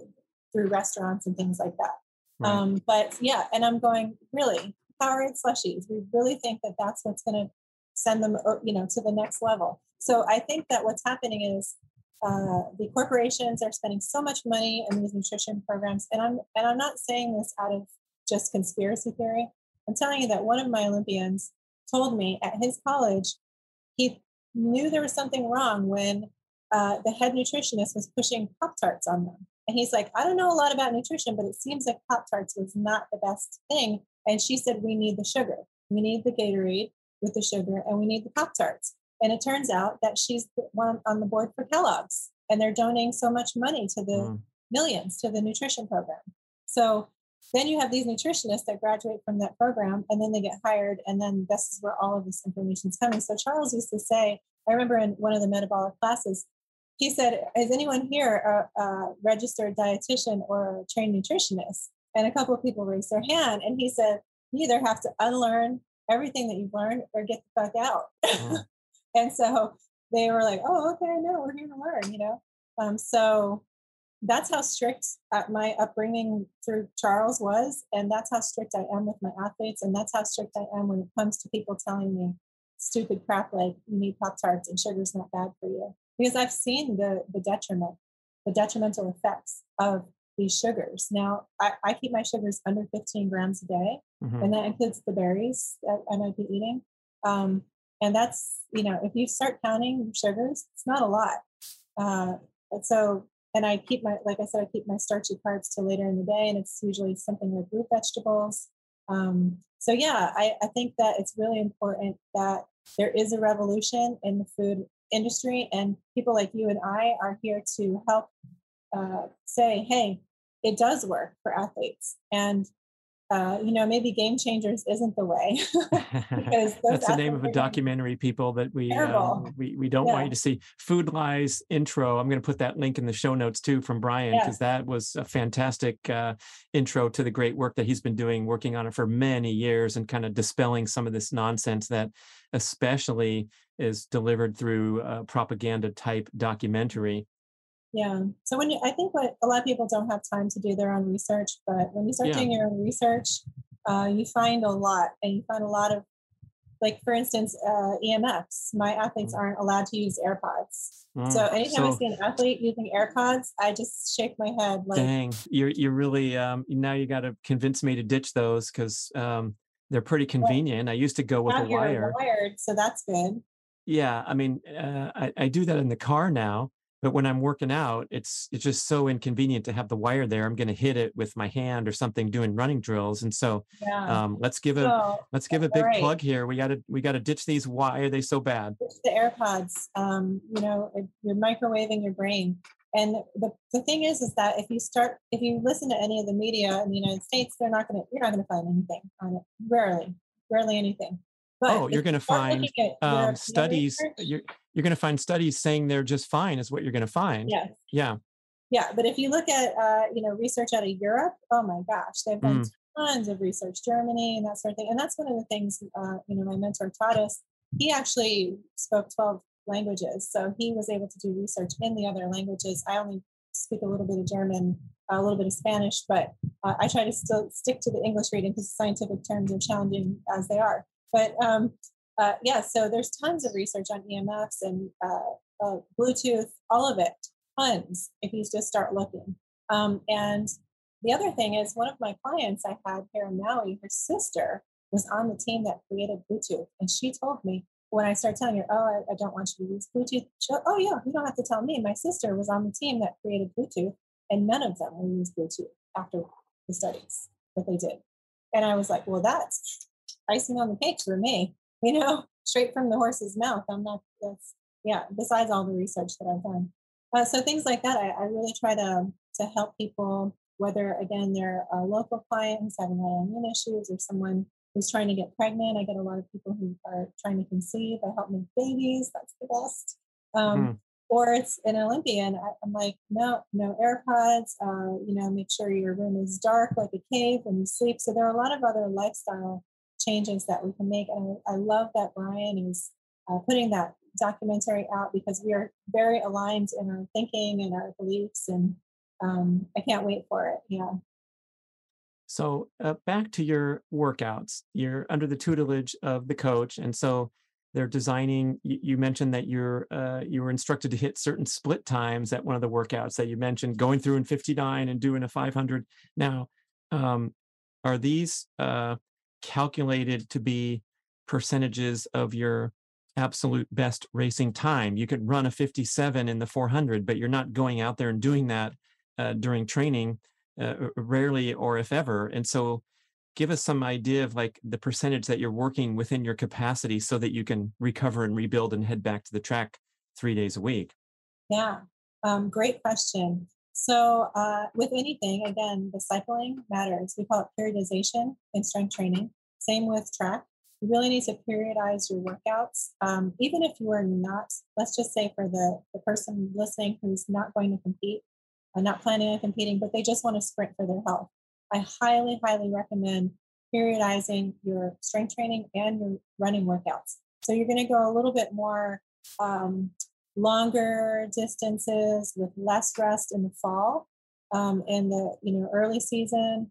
through restaurants and things like that. Right. And I'm going, really, Powerade slushies. We really think that that's what's going to send them, you know, to the next level. So I think that what's happening is the corporations are spending so much money in these nutrition programs, and I'm not saying this out of just conspiracy theory. I'm telling you that one of my Olympians told me at his college, he knew there was something wrong when the head nutritionist was pushing Pop-Tarts on them. And he's like, I don't know a lot about nutrition, but it seems like Pop-Tarts was not the best thing. And she said, we need the sugar. We need the Gatorade with the sugar, and we need the Pop-Tarts. And it turns out that she's the one on the board for Kellogg's, and they're donating so much money to the millions to the nutrition program. So then you have these nutritionists that graduate from that program, and then they get hired. And then this is where all of this information is coming. So Charles used to say, I remember in one of the metabolic classes, he said, is anyone here a registered dietitian or a trained nutritionist? And a couple of people raised their hand. And he said, you either have to unlearn everything that you've learned or get the fuck out. And so they were like, oh, okay, no, we're here to learn, you know? So that's how strict my upbringing through Charles was. And that's how strict I am with my athletes. And that's how strict I am when it comes to people telling me stupid crap, like you need Pop-Tarts and sugar's not bad for you. Because I've seen the detrimental effects of these sugars. Now, I keep my sugars under 15 grams a day, and that includes the berries that I might be eating. And that's, you know, if you start counting sugars, it's not a lot. And I keep my starchy carbs till later in the day, and it's usually something like root vegetables. I think that it's really important that there is a revolution in the food industry, and people like you and I are here to help say, hey, it does work for athletes. And maybe Game Changers isn't the way. Because that's the name of a documentary, people, that we don't want you to see. Food Lies intro. I'm going to put that link in the show notes too from Brian, because that was a fantastic intro to the great work that he's been doing, working on it for many years and kind of dispelling some of this nonsense that especially is delivered through a propaganda type documentary. Yeah. So I think what a lot of people don't have time to do their own research, but when you start doing your own research, you find a lot, and you find a lot of, like, for instance, EMFs. My athletes aren't allowed to use AirPods. So anytime I see an athlete using AirPods, I just shake my head. Like, dang, you're really, now you got to convince me to ditch those, because they're pretty convenient. I used to go with a wire. Wired, so that's good. Yeah, I mean, I do that in the car now, but when I'm working out, it's just so inconvenient to have the wire there. I'm going to hit it with my hand or something doing running drills. And so let's give a big plug here. We got to ditch these. Why are they so bad? It's the AirPods, you're microwaving your brain. And the thing is that if you listen to any of the media in the United States, you're not going to find anything on it. Rarely anything. But you're going to find studies. You're going to find studies saying they're just fine is what you're going to find. Yes. Yeah. Yeah. But if you look at, research out of Europe, oh my gosh, they've done tons of research, Germany and that sort of thing. And that's one of the things, my mentor taught us. He actually spoke 12 languages. So he was able to do research in the other languages. I only speak a little bit of German, a little bit of Spanish, but I try to still stick to the English reading because scientific terms are challenging as they are. But so there's tons of research on EMFs and Bluetooth, all of it, tons, if you just start looking. And the other thing is, one of my clients I had here in Maui, her sister was on the team that created Bluetooth. And she told me, when I started telling her, I don't want you to use Bluetooth. She goes, you don't have to tell me. My sister was on the team that created Bluetooth, and none of them will use Bluetooth after the studies that they did. And I was like, well, that's icing on the cake for me, straight from the horse's mouth. Besides all the research that I've done. So things like that, I really try to help people, whether again, they're a local client who's having autoimmune issues or someone who's trying to get pregnant. I get a lot of people who are trying to conceive. I help make babies. That's the best. Or it's an Olympian. I'm like, no AirPods, make sure your room is dark like a cave when you sleep. So there are a lot of other lifestyle changes that we can make. And I love that Brian is putting that documentary out because we are very aligned in our thinking and our beliefs. And I can't wait for it. Yeah. So back to your workouts, you're under the tutelage of the coach. And so they're designing, you mentioned that you were instructed to hit certain split times at one of the workouts that you mentioned, going through in 59 and doing a 500. Now, are these calculated to be percentages of your absolute best racing time? You could run a 57 in the 400, but you're not going out there and doing that during training. Rarely or if ever. And so give us some idea of like the percentage that you're working within your capacity so that you can recover and rebuild and head back to the track 3 days a week. Yeah. Great question. So with anything, again, the cycling matters. We call it periodization in strength training. Same with track. You really need to periodize your workouts. Even if you are not, let's just say for the person listening who's not going to compete, I'm not planning on competing, but they just want to sprint for their health. I highly, highly recommend periodizing your strength training and your running workouts. So you're going to go a little bit more longer distances with less rest in the fall and the early season.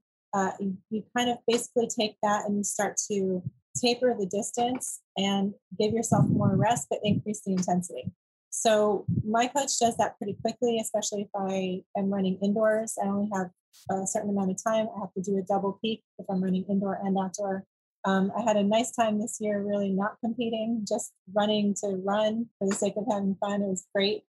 You kind of basically take that and you start to taper the distance and give yourself more rest, but increase the intensity. So my coach does that pretty quickly, especially if I am running indoors. I only have a certain amount of time. I have to do a double peak if I'm running indoor and outdoor. I had a nice time this year, really not competing, just running to run for the sake of having fun. It was great.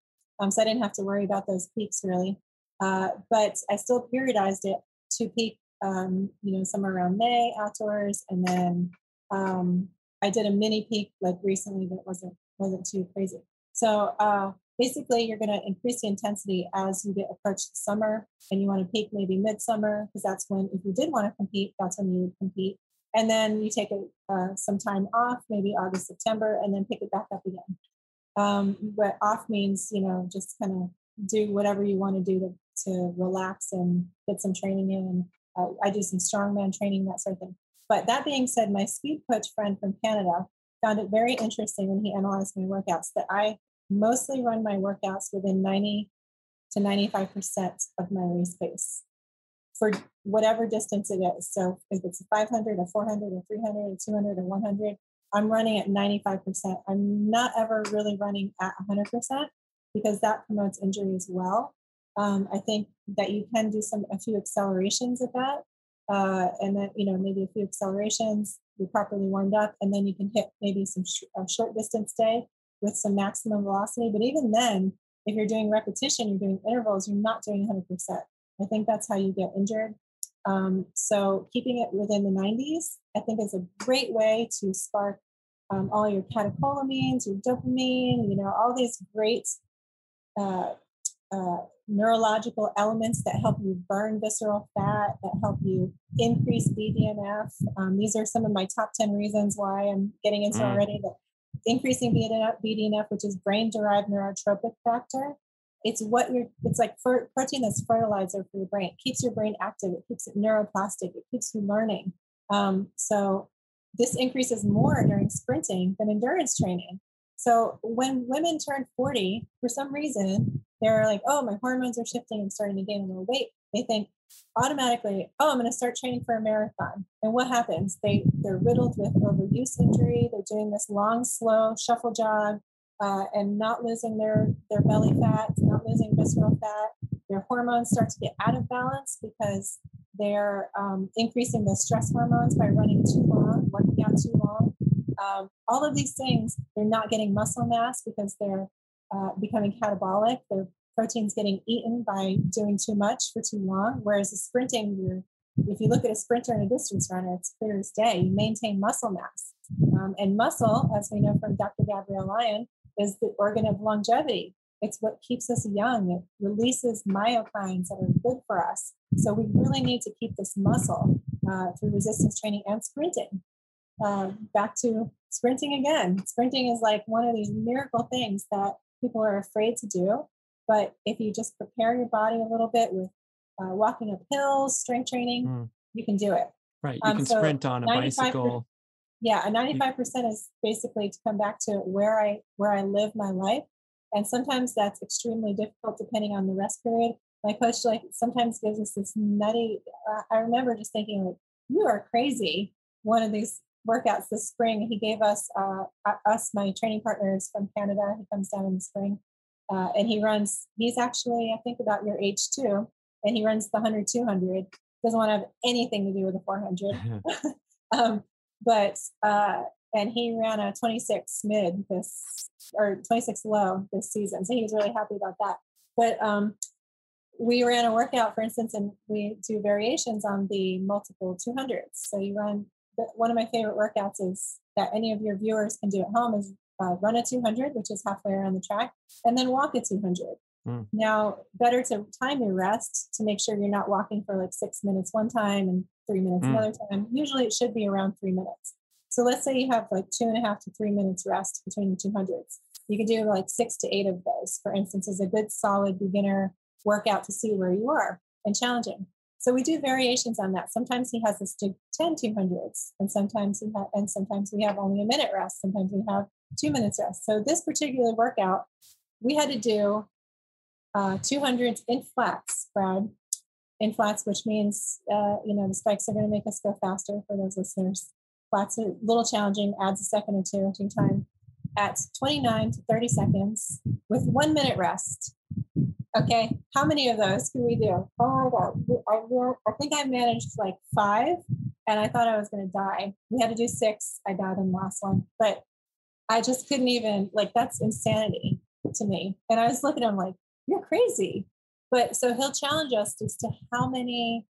So I didn't have to worry about those peaks really. But I still periodized it to peak, somewhere around May outdoors. And then I did a mini peak like recently that wasn't too crazy. So basically, you're going to increase the intensity as you approach the summer, and you want to peak maybe midsummer because that's when, if you did want to compete, that's when you would compete. And then you take some time off, maybe August, September, and then pick it back up again. But off means, just kind of do whatever you want to do to relax and get some training in. I do some strongman training, that sort of thing. But that being said, my speed coach friend from Canada found it very interesting when he analyzed my workouts that I mostly run my workouts within 90 to 95% of my race pace for whatever distance it is. So if it's a 500, a 400, a 300, a 200, a 100, I'm running at 95%. I'm not ever really running at 100% because that promotes injury as well. I think that you can do a few accelerations of that. And then, maybe a few accelerations, you're properly warmed up, and then you can hit maybe some a short distance day with some maximum velocity. But even then, if you're doing repetition, you're doing intervals, you're not doing 100%. I think that's how you get injured. So keeping it within the 90s, I think, is a great way to spark all your catecholamines, your dopamine, you know, all these great neurological elements that help you burn visceral fat, that help you increase BDNF. These are some of my top 10 reasons why I'm getting into already, that increasing BDNF, which is brain-derived neurotropic factor. It's like protein that's fertilizer for your brain. It keeps your brain active. It keeps it neuroplastic. It keeps you learning. So this increases more during sprinting than endurance training. So when women turn 40, for some reason, they're like, oh, my hormones are shifting. I'm starting to gain a little weight. They think automatically, oh, I'm going to start training for a marathon. And what happens? They're riddled with overuse injury. They're doing this long, slow shuffle jog. And not losing their belly fat, not losing visceral fat. Their hormones start to get out of balance because they're increasing the stress hormones by running too long, working out too long. All of these things, they're not getting muscle mass because they're becoming catabolic. Their protein's getting eaten by doing too much for too long. Whereas the sprinting, if you look at a sprinter and a distance runner, it's clear as day. You maintain muscle mass. And muscle, as we know from Dr. Gabrielle Lyon, is the organ of longevity. It's what keeps us young. It releases myokines that are good for us. So we really need to keep this muscle through resistance training and sprinting. Back to sprinting again. Sprinting is like one of these miracle things that people are afraid to do. But if you just prepare your body a little bit with walking up hills, strength training, you can do it. Right. You can sprint on a bicycle. Yeah, and 95% is basically, to come back to where I live my life. And sometimes that's extremely difficult depending on the rest period. My coach sometimes gives us this nutty, I remember just thinking, like, you are crazy. One of these workouts this spring, he gave us, my training partner is from Canada. He comes down in the spring and he runs, he's actually, I think, about your age too. And he runs the 100, 200. Doesn't want to have anything to do with the 400. And he ran a 26 mid or 26 low this season. So he was really happy about that. But we ran a workout, for instance, and we do variations on the multiple 200s. So you run, one of my favorite workouts is that any of your viewers can do at home is run a 200, which is halfway around the track, and then walk a 200. Now, better to time your rest to make sure you're not walking for like 6 minutes one time and 3 minutes another time. Usually it should be around 3 minutes. So let's say you have like 2.5 to 3 minutes rest between the 200s. You can do like 6 to 8 of those, for instance, is a good solid beginner workout to see where you are and challenging. So we do variations on that. Sometimes he has this 10 200s and sometimes we have only a minute rest. Sometimes we have 2 minutes rest. So this particular workout, we had to do 200s in flats, Brad, which means, the spikes are going to make us go faster for those listeners. Flats are a little challenging, adds a second or two to time, at 29 to 30 seconds with 1 minute rest. Okay. How many of those can we do? Oh my God. I think I managed like 5 and I thought I was going to die. We had to do 6. I died in the last one, but I just couldn't even, that's insanity to me. And I was looking at him like, you're crazy. But so he'll challenge us as to how many,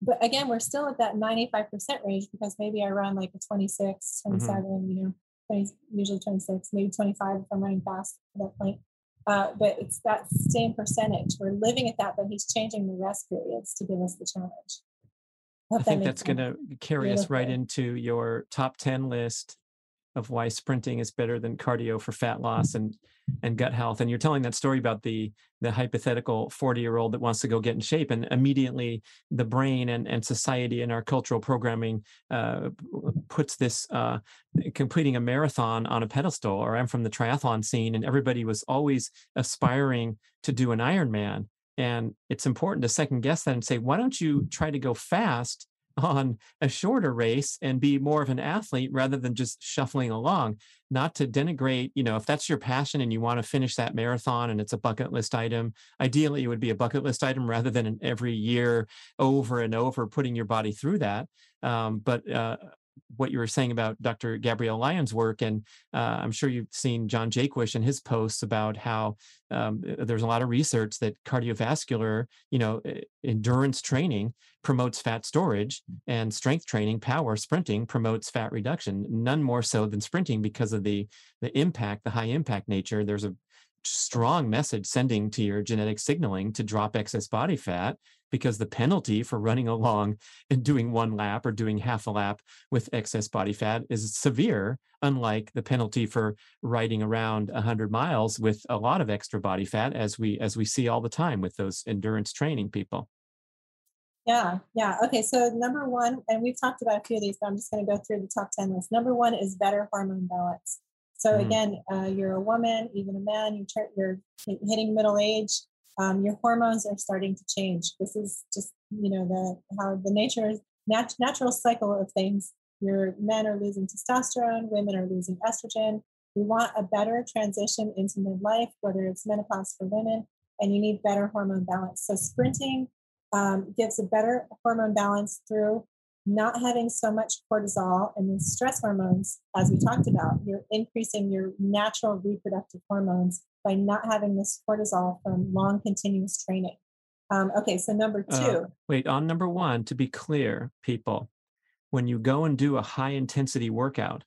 but again, we're still at that 95% range because maybe I run like a 26, 27, usually 26, maybe 25 if I'm running fast at that point. But it's that same percentage. We're living at that, but he's changing the rest periods to give us the challenge. I think that's going to carry us right into your top 10 list of why sprinting is better than cardio for fat loss and gut health. And you're telling that story about the hypothetical 40-year-old that wants to go get in shape, and immediately the brain and society and our cultural programming puts this completing a marathon on a pedestal. Or I'm from the triathlon scene, and everybody was always aspiring to do an Ironman. And it's important to second guess that and say, why don't you try to go fast on a shorter race and be more of an athlete rather than just shuffling along? Not to denigrate, if that's your passion and you want to finish that marathon and it's a bucket list item, ideally it would be a bucket list item rather than an every year over and over putting your body through that. But what you were saying about Dr. Gabrielle Lyon's work. And I'm sure you've seen John Jaquish and his posts about how there's a lot of research that cardiovascular, endurance training promotes fat storage, and strength training, power sprinting, promotes fat reduction, none more so than sprinting because of the impact, the high impact nature. There's a strong message sending to your genetic signaling to drop excess body fat, because the penalty for running along and doing one lap or doing half a lap with excess body fat is severe, unlike the penalty for riding around 100 miles with a lot of extra body fat, as we see all the time with those endurance training people. Yeah. Okay, so number one, and we've talked about a few of these, but I'm just going to go through the top 10 list. Number one is better hormone balance. So again, you're a woman, even a man, you're hitting middle age. Your hormones are starting to change. This is just, the natural cycle of things. Your men are losing testosterone, women are losing estrogen. We want a better transition into midlife, whether it's menopause for women, and you need better hormone balance. So sprinting gives a better hormone balance through not having so much cortisol and then stress hormones, as we talked about. You're increasing your natural reproductive hormones by not having this cortisol from long continuous training. Okay, so number two. On number one, to be clear, people, when you go and do a high intensity workout,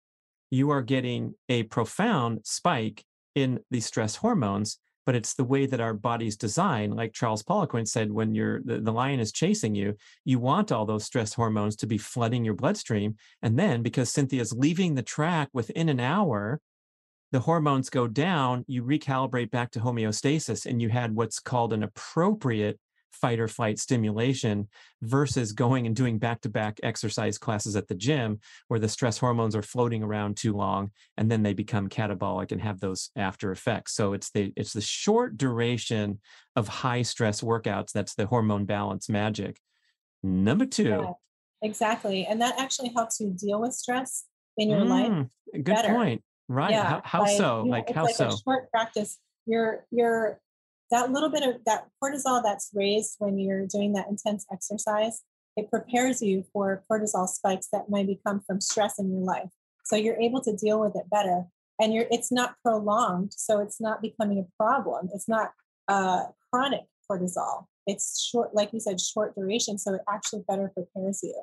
you are getting a profound spike in the stress hormones, but it's the way that our body's designed. Like Charles Poliquin said, when the lion is chasing you, you want all those stress hormones to be flooding your bloodstream. And then because Cynthia's leaving the track within an hour, the hormones go down, you recalibrate back to homeostasis, and you had what's called an appropriate fight or flight stimulation versus going and doing back-to-back exercise classes at the gym where the stress hormones are floating around too long, and then they become catabolic and have those after effects. So it's the short duration of high-stress workouts. That's the hormone balance magic. Number two. Yeah, exactly. And that actually helps you deal with stress in your life. Good better. Point. Right. Yeah, A short practice. You're that little bit of that cortisol that's raised when you're doing that intense exercise, it prepares you for cortisol spikes that might come from stress in your life. So you're able to deal with it better, and it's not prolonged. So it's not becoming a problem. It's not chronic cortisol. It's short, like you said, short duration. So it actually better prepares you.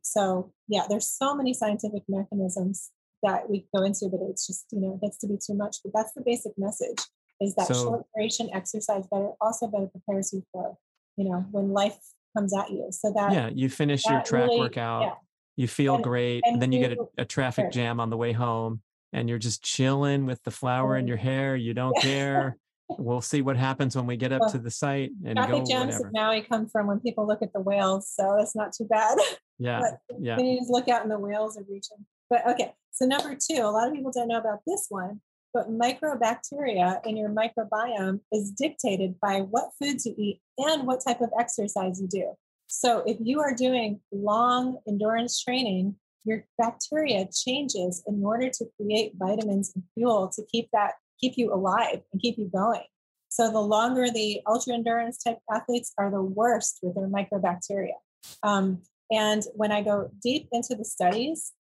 So yeah, there's so many scientific mechanisms that we go into, but it's just, it gets to be too much. But that's the basic message, is that short duration exercise better prepares you for, when life comes at you. So that, yeah, you finish your track workout, you feel great. And then you get a traffic jam on the way home, and you're just chilling with the flower in your hair. You don't care. We'll see what happens when we get up to the site. And traffic jams in Maui come from when people look at the whales. So it's not too bad. Yeah. When you just look out and the whales are reaching. But okay, so number two, a lot of people don't know about this one, but microbacteria in your microbiome is dictated by what foods you eat and what type of exercise you do. So if you are doing long endurance training, your bacteria changes in order to create vitamins and fuel to keep you alive and keep you going. So the longer the ultra endurance type athletes are, the worst with their microbacteria. And when I go deep into the studies,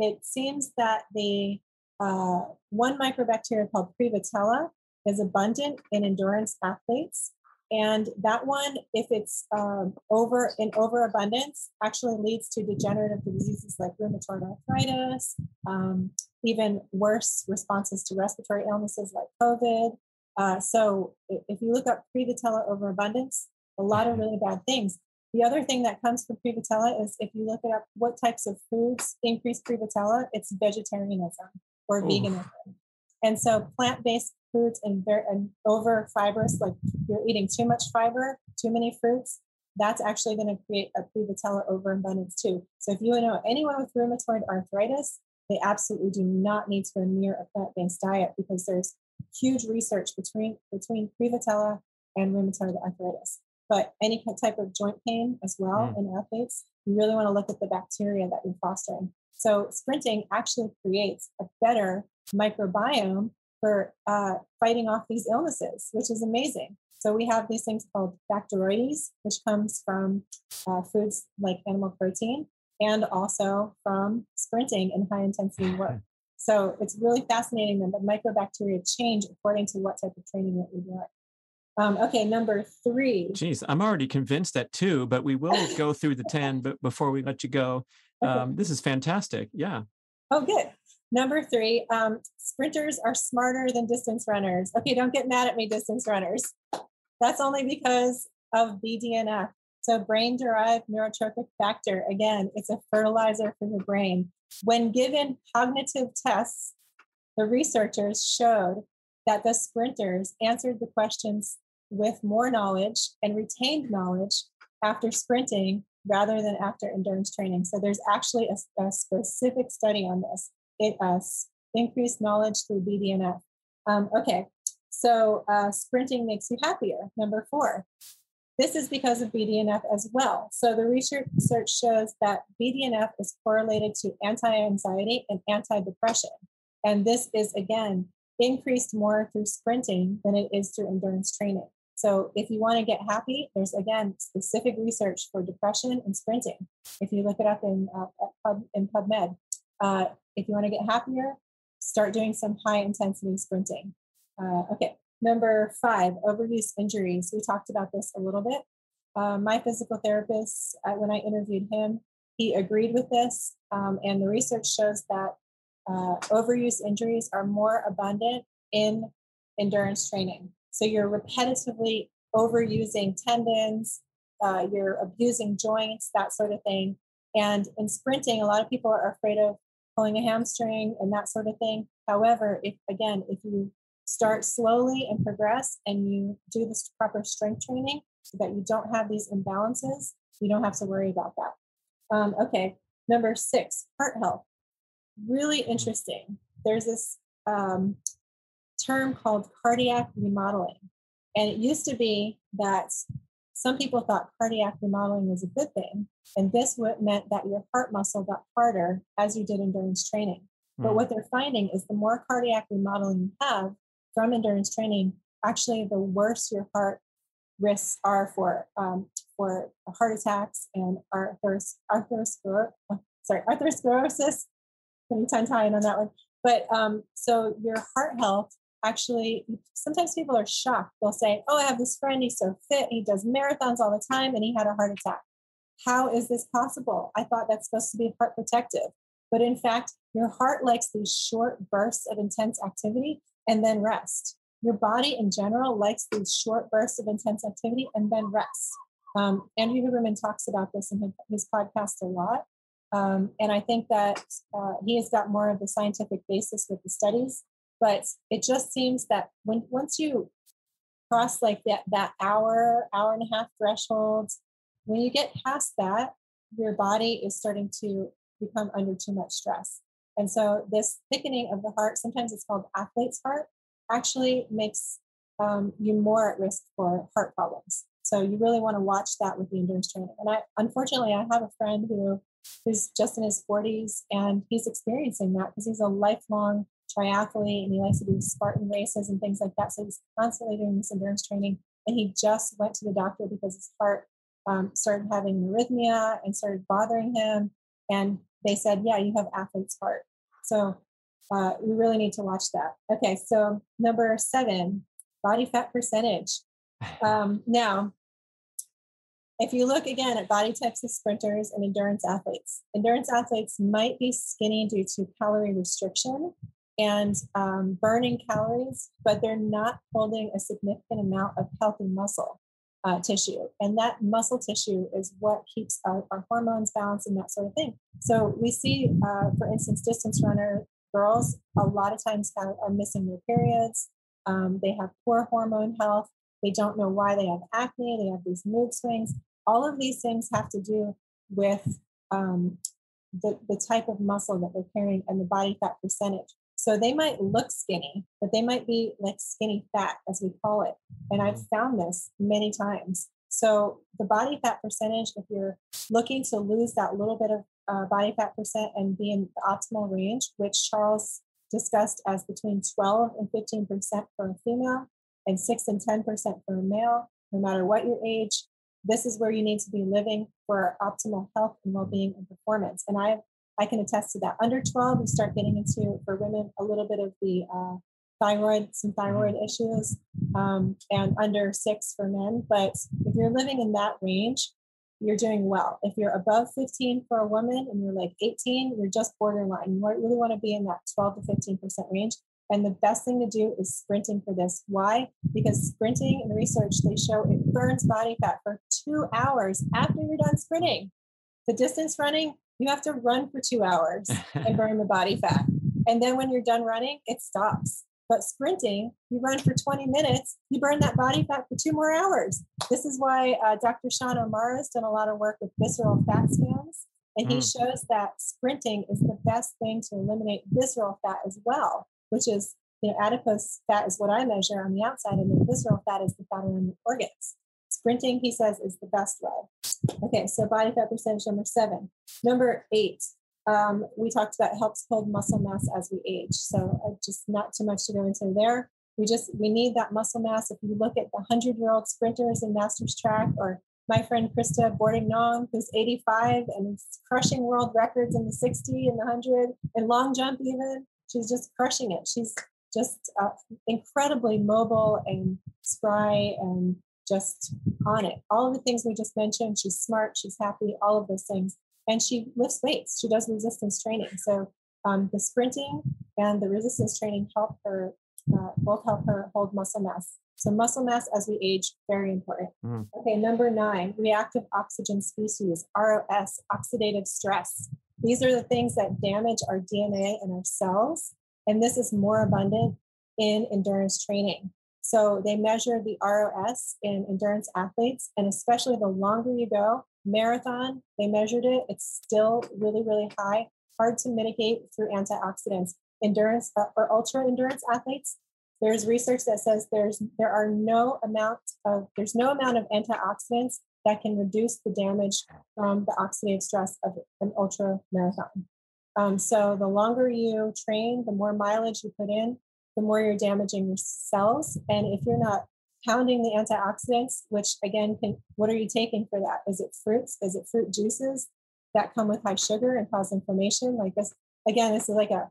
it seems that the one microbacteria called Prevotella is abundant in endurance athletes. And that one, if it's overabundance, actually leads to degenerative diseases like rheumatoid arthritis, even worse responses to respiratory illnesses like COVID. So if you look up Prevotella overabundance, a lot of really bad things. The other thing that comes from Prevotella is if you look it up, what types of foods increase Prevotella, it's vegetarianism or veganism. And so plant-based foods and over fibrous, like you're eating too much fiber, too many fruits, that's actually going to create a Prevotella overabundance too. So if you know anyone with rheumatoid arthritis, they absolutely do not need to go near a plant-based diet, because there's huge research between Prevotella and rheumatoid arthritis. But any type of joint pain as well in athletes, you really want to look at the bacteria that you're fostering. So sprinting actually creates a better microbiome for fighting off these illnesses, which is amazing. So we have these things called Bacteroides, which comes from foods like animal protein. and also from sprinting and high intensity work. So it's really fascinating that the microbacteria change according to what type of training that we do. Okay, number three. Geez, I'm already convinced at two, but we will go through the 10 but before we let you go. Okay. This is fantastic. Yeah. Oh, good. Number three, sprinters are smarter than distance runners. Okay, don't get mad at me, distance runners. That's only because of BDNF. So brain-derived neurotrophic factor. Again, it's a fertilizer for the brain. When given cognitive tests, the researchers showed that the sprinters answered the questions with more knowledge and retained knowledge after sprinting rather than after endurance training. So there's actually a specific study on this. It increased knowledge through BDNF. Okay, so sprinting makes you happier. Number four, this is because of BDNF as well. So the research shows that BDNF is correlated to anti-anxiety and anti-depression. And this is, again, increased more through sprinting than it is through endurance training. So if you want to get happy, there's, again, specific research for depression and sprinting. If you look it up in PubMed, if you want to get happier, start doing some high intensity sprinting. Okay. Number five, overuse injuries. We talked about this a little bit. My physical therapist, when I interviewed him, he agreed with this. And the research shows that overuse injuries are more abundant in endurance training. So you're repetitively overusing tendons, you're abusing joints, that sort of thing. And in sprinting, a lot of people are afraid of pulling a hamstring and that sort of thing. However, if you start slowly and progress and you do this proper strength training so that you don't have these imbalances, you don't have to worry about that. Okay, number six, heart health. Really interesting. There's this term called cardiac remodeling. And it used to be that some people thought cardiac remodeling was a good thing. And this meant that your heart muscle got harder as you did endurance training. But what they're finding is the more cardiac remodeling you have from endurance training, actually the worse your heart risks are for heart attacks and atherosclerosis. Putting 10 time on that one. But so your heart health, actually, sometimes people are shocked. They'll say, oh, I have this friend, he's so fit, he does marathons all the time, and he had a heart attack. How is this possible? I thought that's supposed to be heart protective. But in fact, your heart likes these short bursts of intense activity and then rest. Your body in general likes these short bursts of intense activity and then rest. Andrew Huberman talks about this in his podcast a lot. And I think that he has got more of the scientific basis with the studies, but it just seems that once you cross like that hour and a half threshold, when you get past that, your body is starting to become under too much stress. And so this thickening of the heart, sometimes it's called athlete's heart, actually makes you more at risk for heart problems. So you really want to watch that with the endurance training. And unfortunately, I have a friend who's just in his 40s, and he's experiencing that because he's a lifelong triathlete and he likes to do Spartan races and things like that. So he's constantly doing this endurance training. And he just went to the doctor because his heart started having arrhythmia and started bothering him. And they said, yeah, you have athlete's heart. So we really need to watch that. Okay, so number seven, body fat percentage. Now, if you look again at body types of sprinters and endurance athletes might be skinny due to calorie restriction and burning calories, but they're not holding a significant amount of healthy muscle tissue. And that muscle tissue is what keeps our hormones balanced and that sort of thing. So we see, for instance, distance runner girls a lot of times are missing their periods. They have poor hormone health. They don't know why they have acne. They have these mood swings. All of these things have to do with the type of muscle that they're carrying and the body fat percentage. So they might look skinny, but they might be like skinny fat, as we call it. And I've found this many times. So the body fat percentage, if you're looking to lose that little bit of body fat percent and be in the optimal range, which Charles discussed as between 12 and 15% for a female, and 6 and 10% for a male, no matter what your age, This is where you need to be living for optimal health and well-being and performance. And I can attest to that. Under 12, we start getting into, for women, a little bit of the thyroid, some thyroid issues, and under 6 for men. But if you're living in that range, you're doing well. If you're above 15 for a woman and you're like 18, you're just borderline. You really want to be in that 12 to 15% range. And the best thing to do is sprinting for this. Why? Because sprinting, in research, they show it burns body fat for 2 hours after you're done sprinting. The distance running, you have to run for 2 hours and burn the body fat. And then when you're done running, it stops. But sprinting, you run for 20 minutes, you burn that body fat for 2 more hours. This is why Dr. Sean Omar has done a lot of work with visceral fat scans. And he shows that sprinting is the best thing to eliminate visceral fat as well, which is, you know, adipose fat is what I measure on the outside, and then visceral fat is the fat around the organs. Sprinting, he says, is the best way. Okay, so body fat percentage, number 7. Number 8, we talked about helps build muscle mass as we age. So just not too much to go into there. We need that muscle mass. If you look at the 100-year-old sprinters in Masters Track, or my friend Krista Boarding Nong, who's 85 and is crushing world records in the 60 and the 100 and long jump even. She's just crushing it. She's just incredibly mobile and spry and just on it. All of the things we just mentioned, she's smart, she's happy, all of those things. And she lifts weights. She does resistance training. So the sprinting and the resistance training help her, both help her hold muscle mass. So muscle mass as we age, very important. Okay, number 9, reactive oxygen species, ROS, oxidative stress. These are the things that damage our DNA and our cells. And this is more abundant in endurance training. So they measure the ROS in endurance athletes, and especially the longer you go, marathon, they measured it. It's still really, really high, hard to mitigate through antioxidants. Endurance or ultra endurance athletes, there's research that says there's no amount of antioxidants that can reduce the damage from the oxidative stress of an ultra marathon. So the longer you train, the more mileage you put in, the more you're damaging your cells. And if you're not pounding the antioxidants, which again, what are you taking for that? Is it fruits? Is it fruit juices that come with high sugar and cause inflammation? Like this, again, this is like a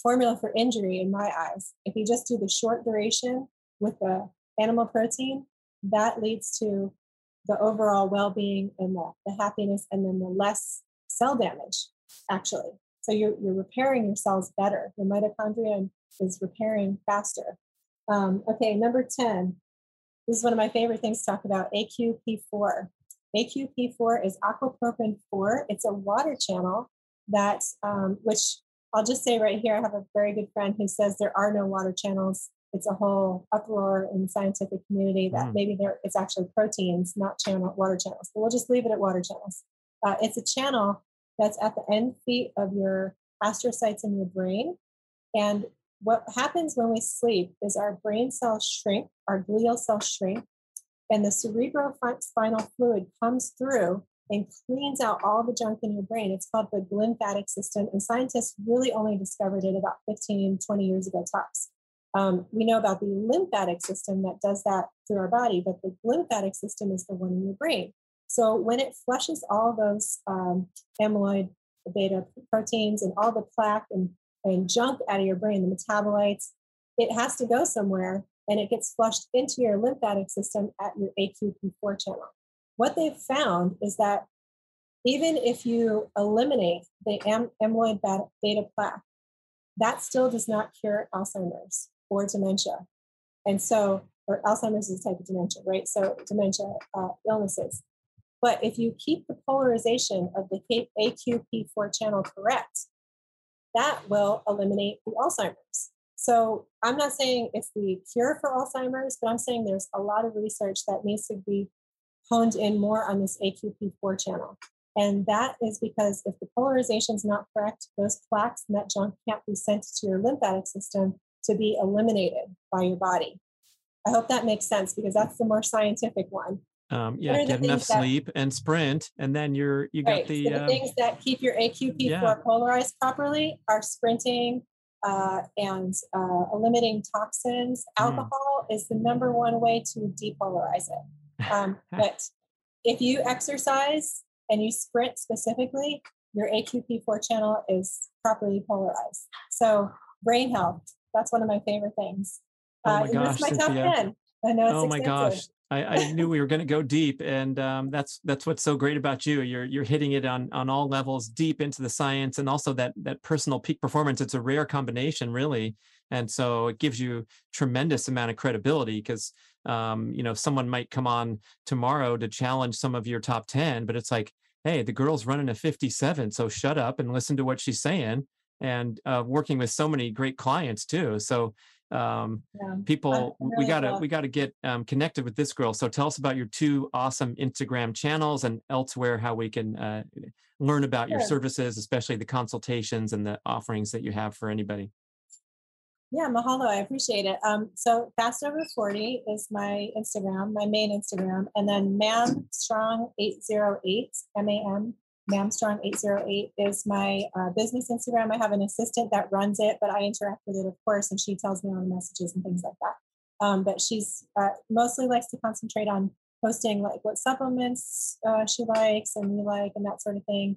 formula for injury in my eyes. If you just do the short duration with the animal protein, that leads to the overall well-being and the happiness, and then the less cell damage, actually. So you're repairing your cells better. Your mitochondria is repairing faster. Okay, number 10. This is one of my favorite things to talk about, AQP4. AQP4 is aquaporin-4. It's a water channel that, which I'll just say right here, I have a very good friend who says there are no water channels. It's a whole uproar in the scientific community that maybe it's actually proteins, not water channels. But we'll just leave it at water channels. It's a channel that's at the end feet of your astrocytes in your brain. And what happens when we sleep is our brain cells shrink, our glial cells shrink, and the cerebrospinal fluid comes through and cleans out all the junk in your brain. It's called the glymphatic system. And scientists really only discovered it about 15, 20 years ago tops. We know about the lymphatic system that does that through our body, but the lymphatic system is the one in your brain. So when it flushes all those amyloid beta proteins and all the plaque and junk out of your brain, the metabolites, it has to go somewhere, and it gets flushed into your lymphatic system at your AQP4 channel. What they've found is that even if you eliminate the amyloid beta plaque, that still does not cure Alzheimer's or dementia. And so, or Alzheimer's is a type of dementia, right? So dementia illnesses. But if you keep the polarization of the AQP4 channel correct, that will eliminate the Alzheimer's. So I'm not saying it's the cure for Alzheimer's, but I'm saying there's a lot of research that needs to be honed in more on this AQP4 channel. And that is because if the polarization is not correct, those plaques and that junk can't be sent to your lymphatic system to be eliminated by your body. I hope that makes sense, because that's the more scientific one. Get enough sleep and sprint, and then you got the... So the things that keep your AQP4 polarized properly are sprinting and eliminating toxins. Alcohol is the number one way to depolarize it. But If you exercise and you sprint specifically, your AQP4 channel is properly polarized. So brain health, that's one of my favorite things. Oh my gosh, my top 10. I know it's oh my expensive. Gosh. I knew we were going to go deep, and that's what's so great about you. You're hitting it on all levels, deep into the science, and also that personal peak performance. It's a rare combination, really, and so it gives you tremendous amount of credibility because someone might come on tomorrow to challenge some of your top 10, but it's like, hey, the girl's running a 57, so shut up and listen to what she's saying. And working with so many great clients too, so. People, really we gotta get connected with this girl. So tell us about your two awesome Instagram channels and elsewhere, how we can learn about your services, especially the consultations and the offerings that you have for anybody. Yeah. Mahalo. I appreciate it. So Fast Over 40 is my Instagram, my main Instagram, and then MamStrong808 is my business Instagram. I have an assistant that runs it, but I interact with it, of course, and she tells me all the messages and things like that. But she's mostly likes to concentrate on posting like what supplements she likes and we like and that sort of thing.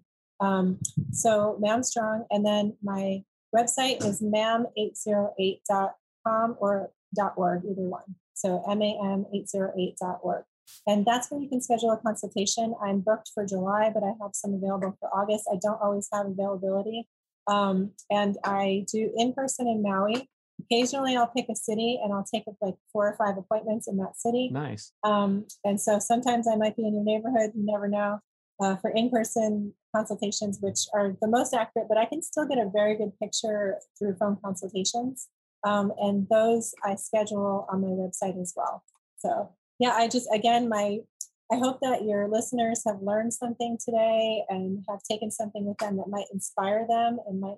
So MamStrong, and then my website is mam808.com or .org, either one. So mam808.org. And that's when you can schedule a consultation. I'm booked for July, but I have some available for August. I don't always have availability. And I do in-person in Maui. Occasionally I'll pick a city and I'll take up like 4 or 5 appointments in that city. Nice. And so sometimes I might be in your neighborhood. You never know, for in-person consultations, which are the most accurate, but I can still get a very good picture through phone consultations. And those I schedule on my website as well. So yeah, I hope that your listeners have learned something today and have taken something with them that might inspire them and might,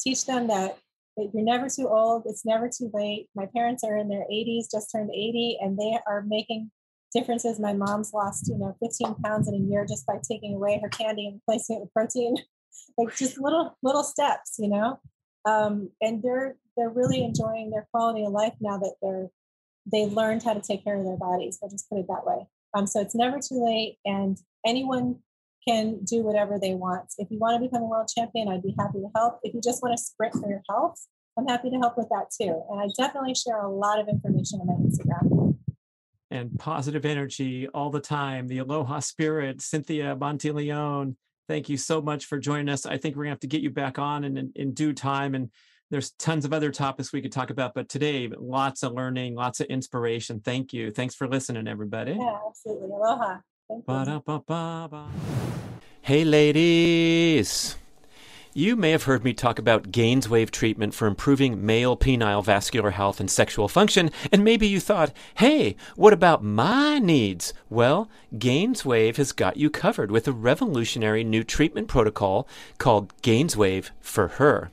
teach them that you're never too old. It's never too late. My parents are in their 80s, just turned 80, and they are making differences. My mom's lost, 15 pounds in a year just by taking away her candy and replacing it with protein, like just little steps, and they're really enjoying their quality of life now that they learned how to take care of their bodies. I'll just put it that way. So it's never too late, and anyone can do whatever they want. If you want to become a world champion, I'd be happy to help. If you just want to sprint for your health, I'm happy to help with that too. And I definitely share a lot of information on my Instagram. And positive energy all the time. The Aloha Spirit, Cynthia Monteleone. Thank you so much for joining us. I think we're gonna have to get you back on in due time, and there's tons of other topics we could talk about, but today, lots of learning, lots of inspiration. Thank you. Thanks for listening, everybody. Yeah, absolutely. Aloha. Thank you. Hey, ladies. You may have heard me talk about GAINSWave treatment for improving male penile vascular health and sexual function, and maybe you thought, hey, what about my needs? Well, GAINSWave has got you covered with a revolutionary new treatment protocol called GAINSWave for Her.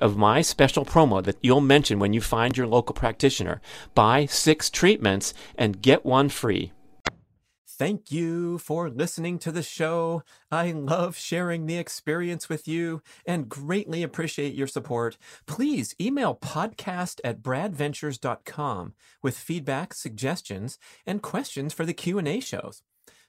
of my special promo that you'll mention when you find your local practitioner. Buy 6 treatments and get one free. Thank you for listening to the show. I love sharing the experience with you and greatly appreciate your support. Please email podcast@bradventures.com with feedback, suggestions, and questions for the Q&A shows.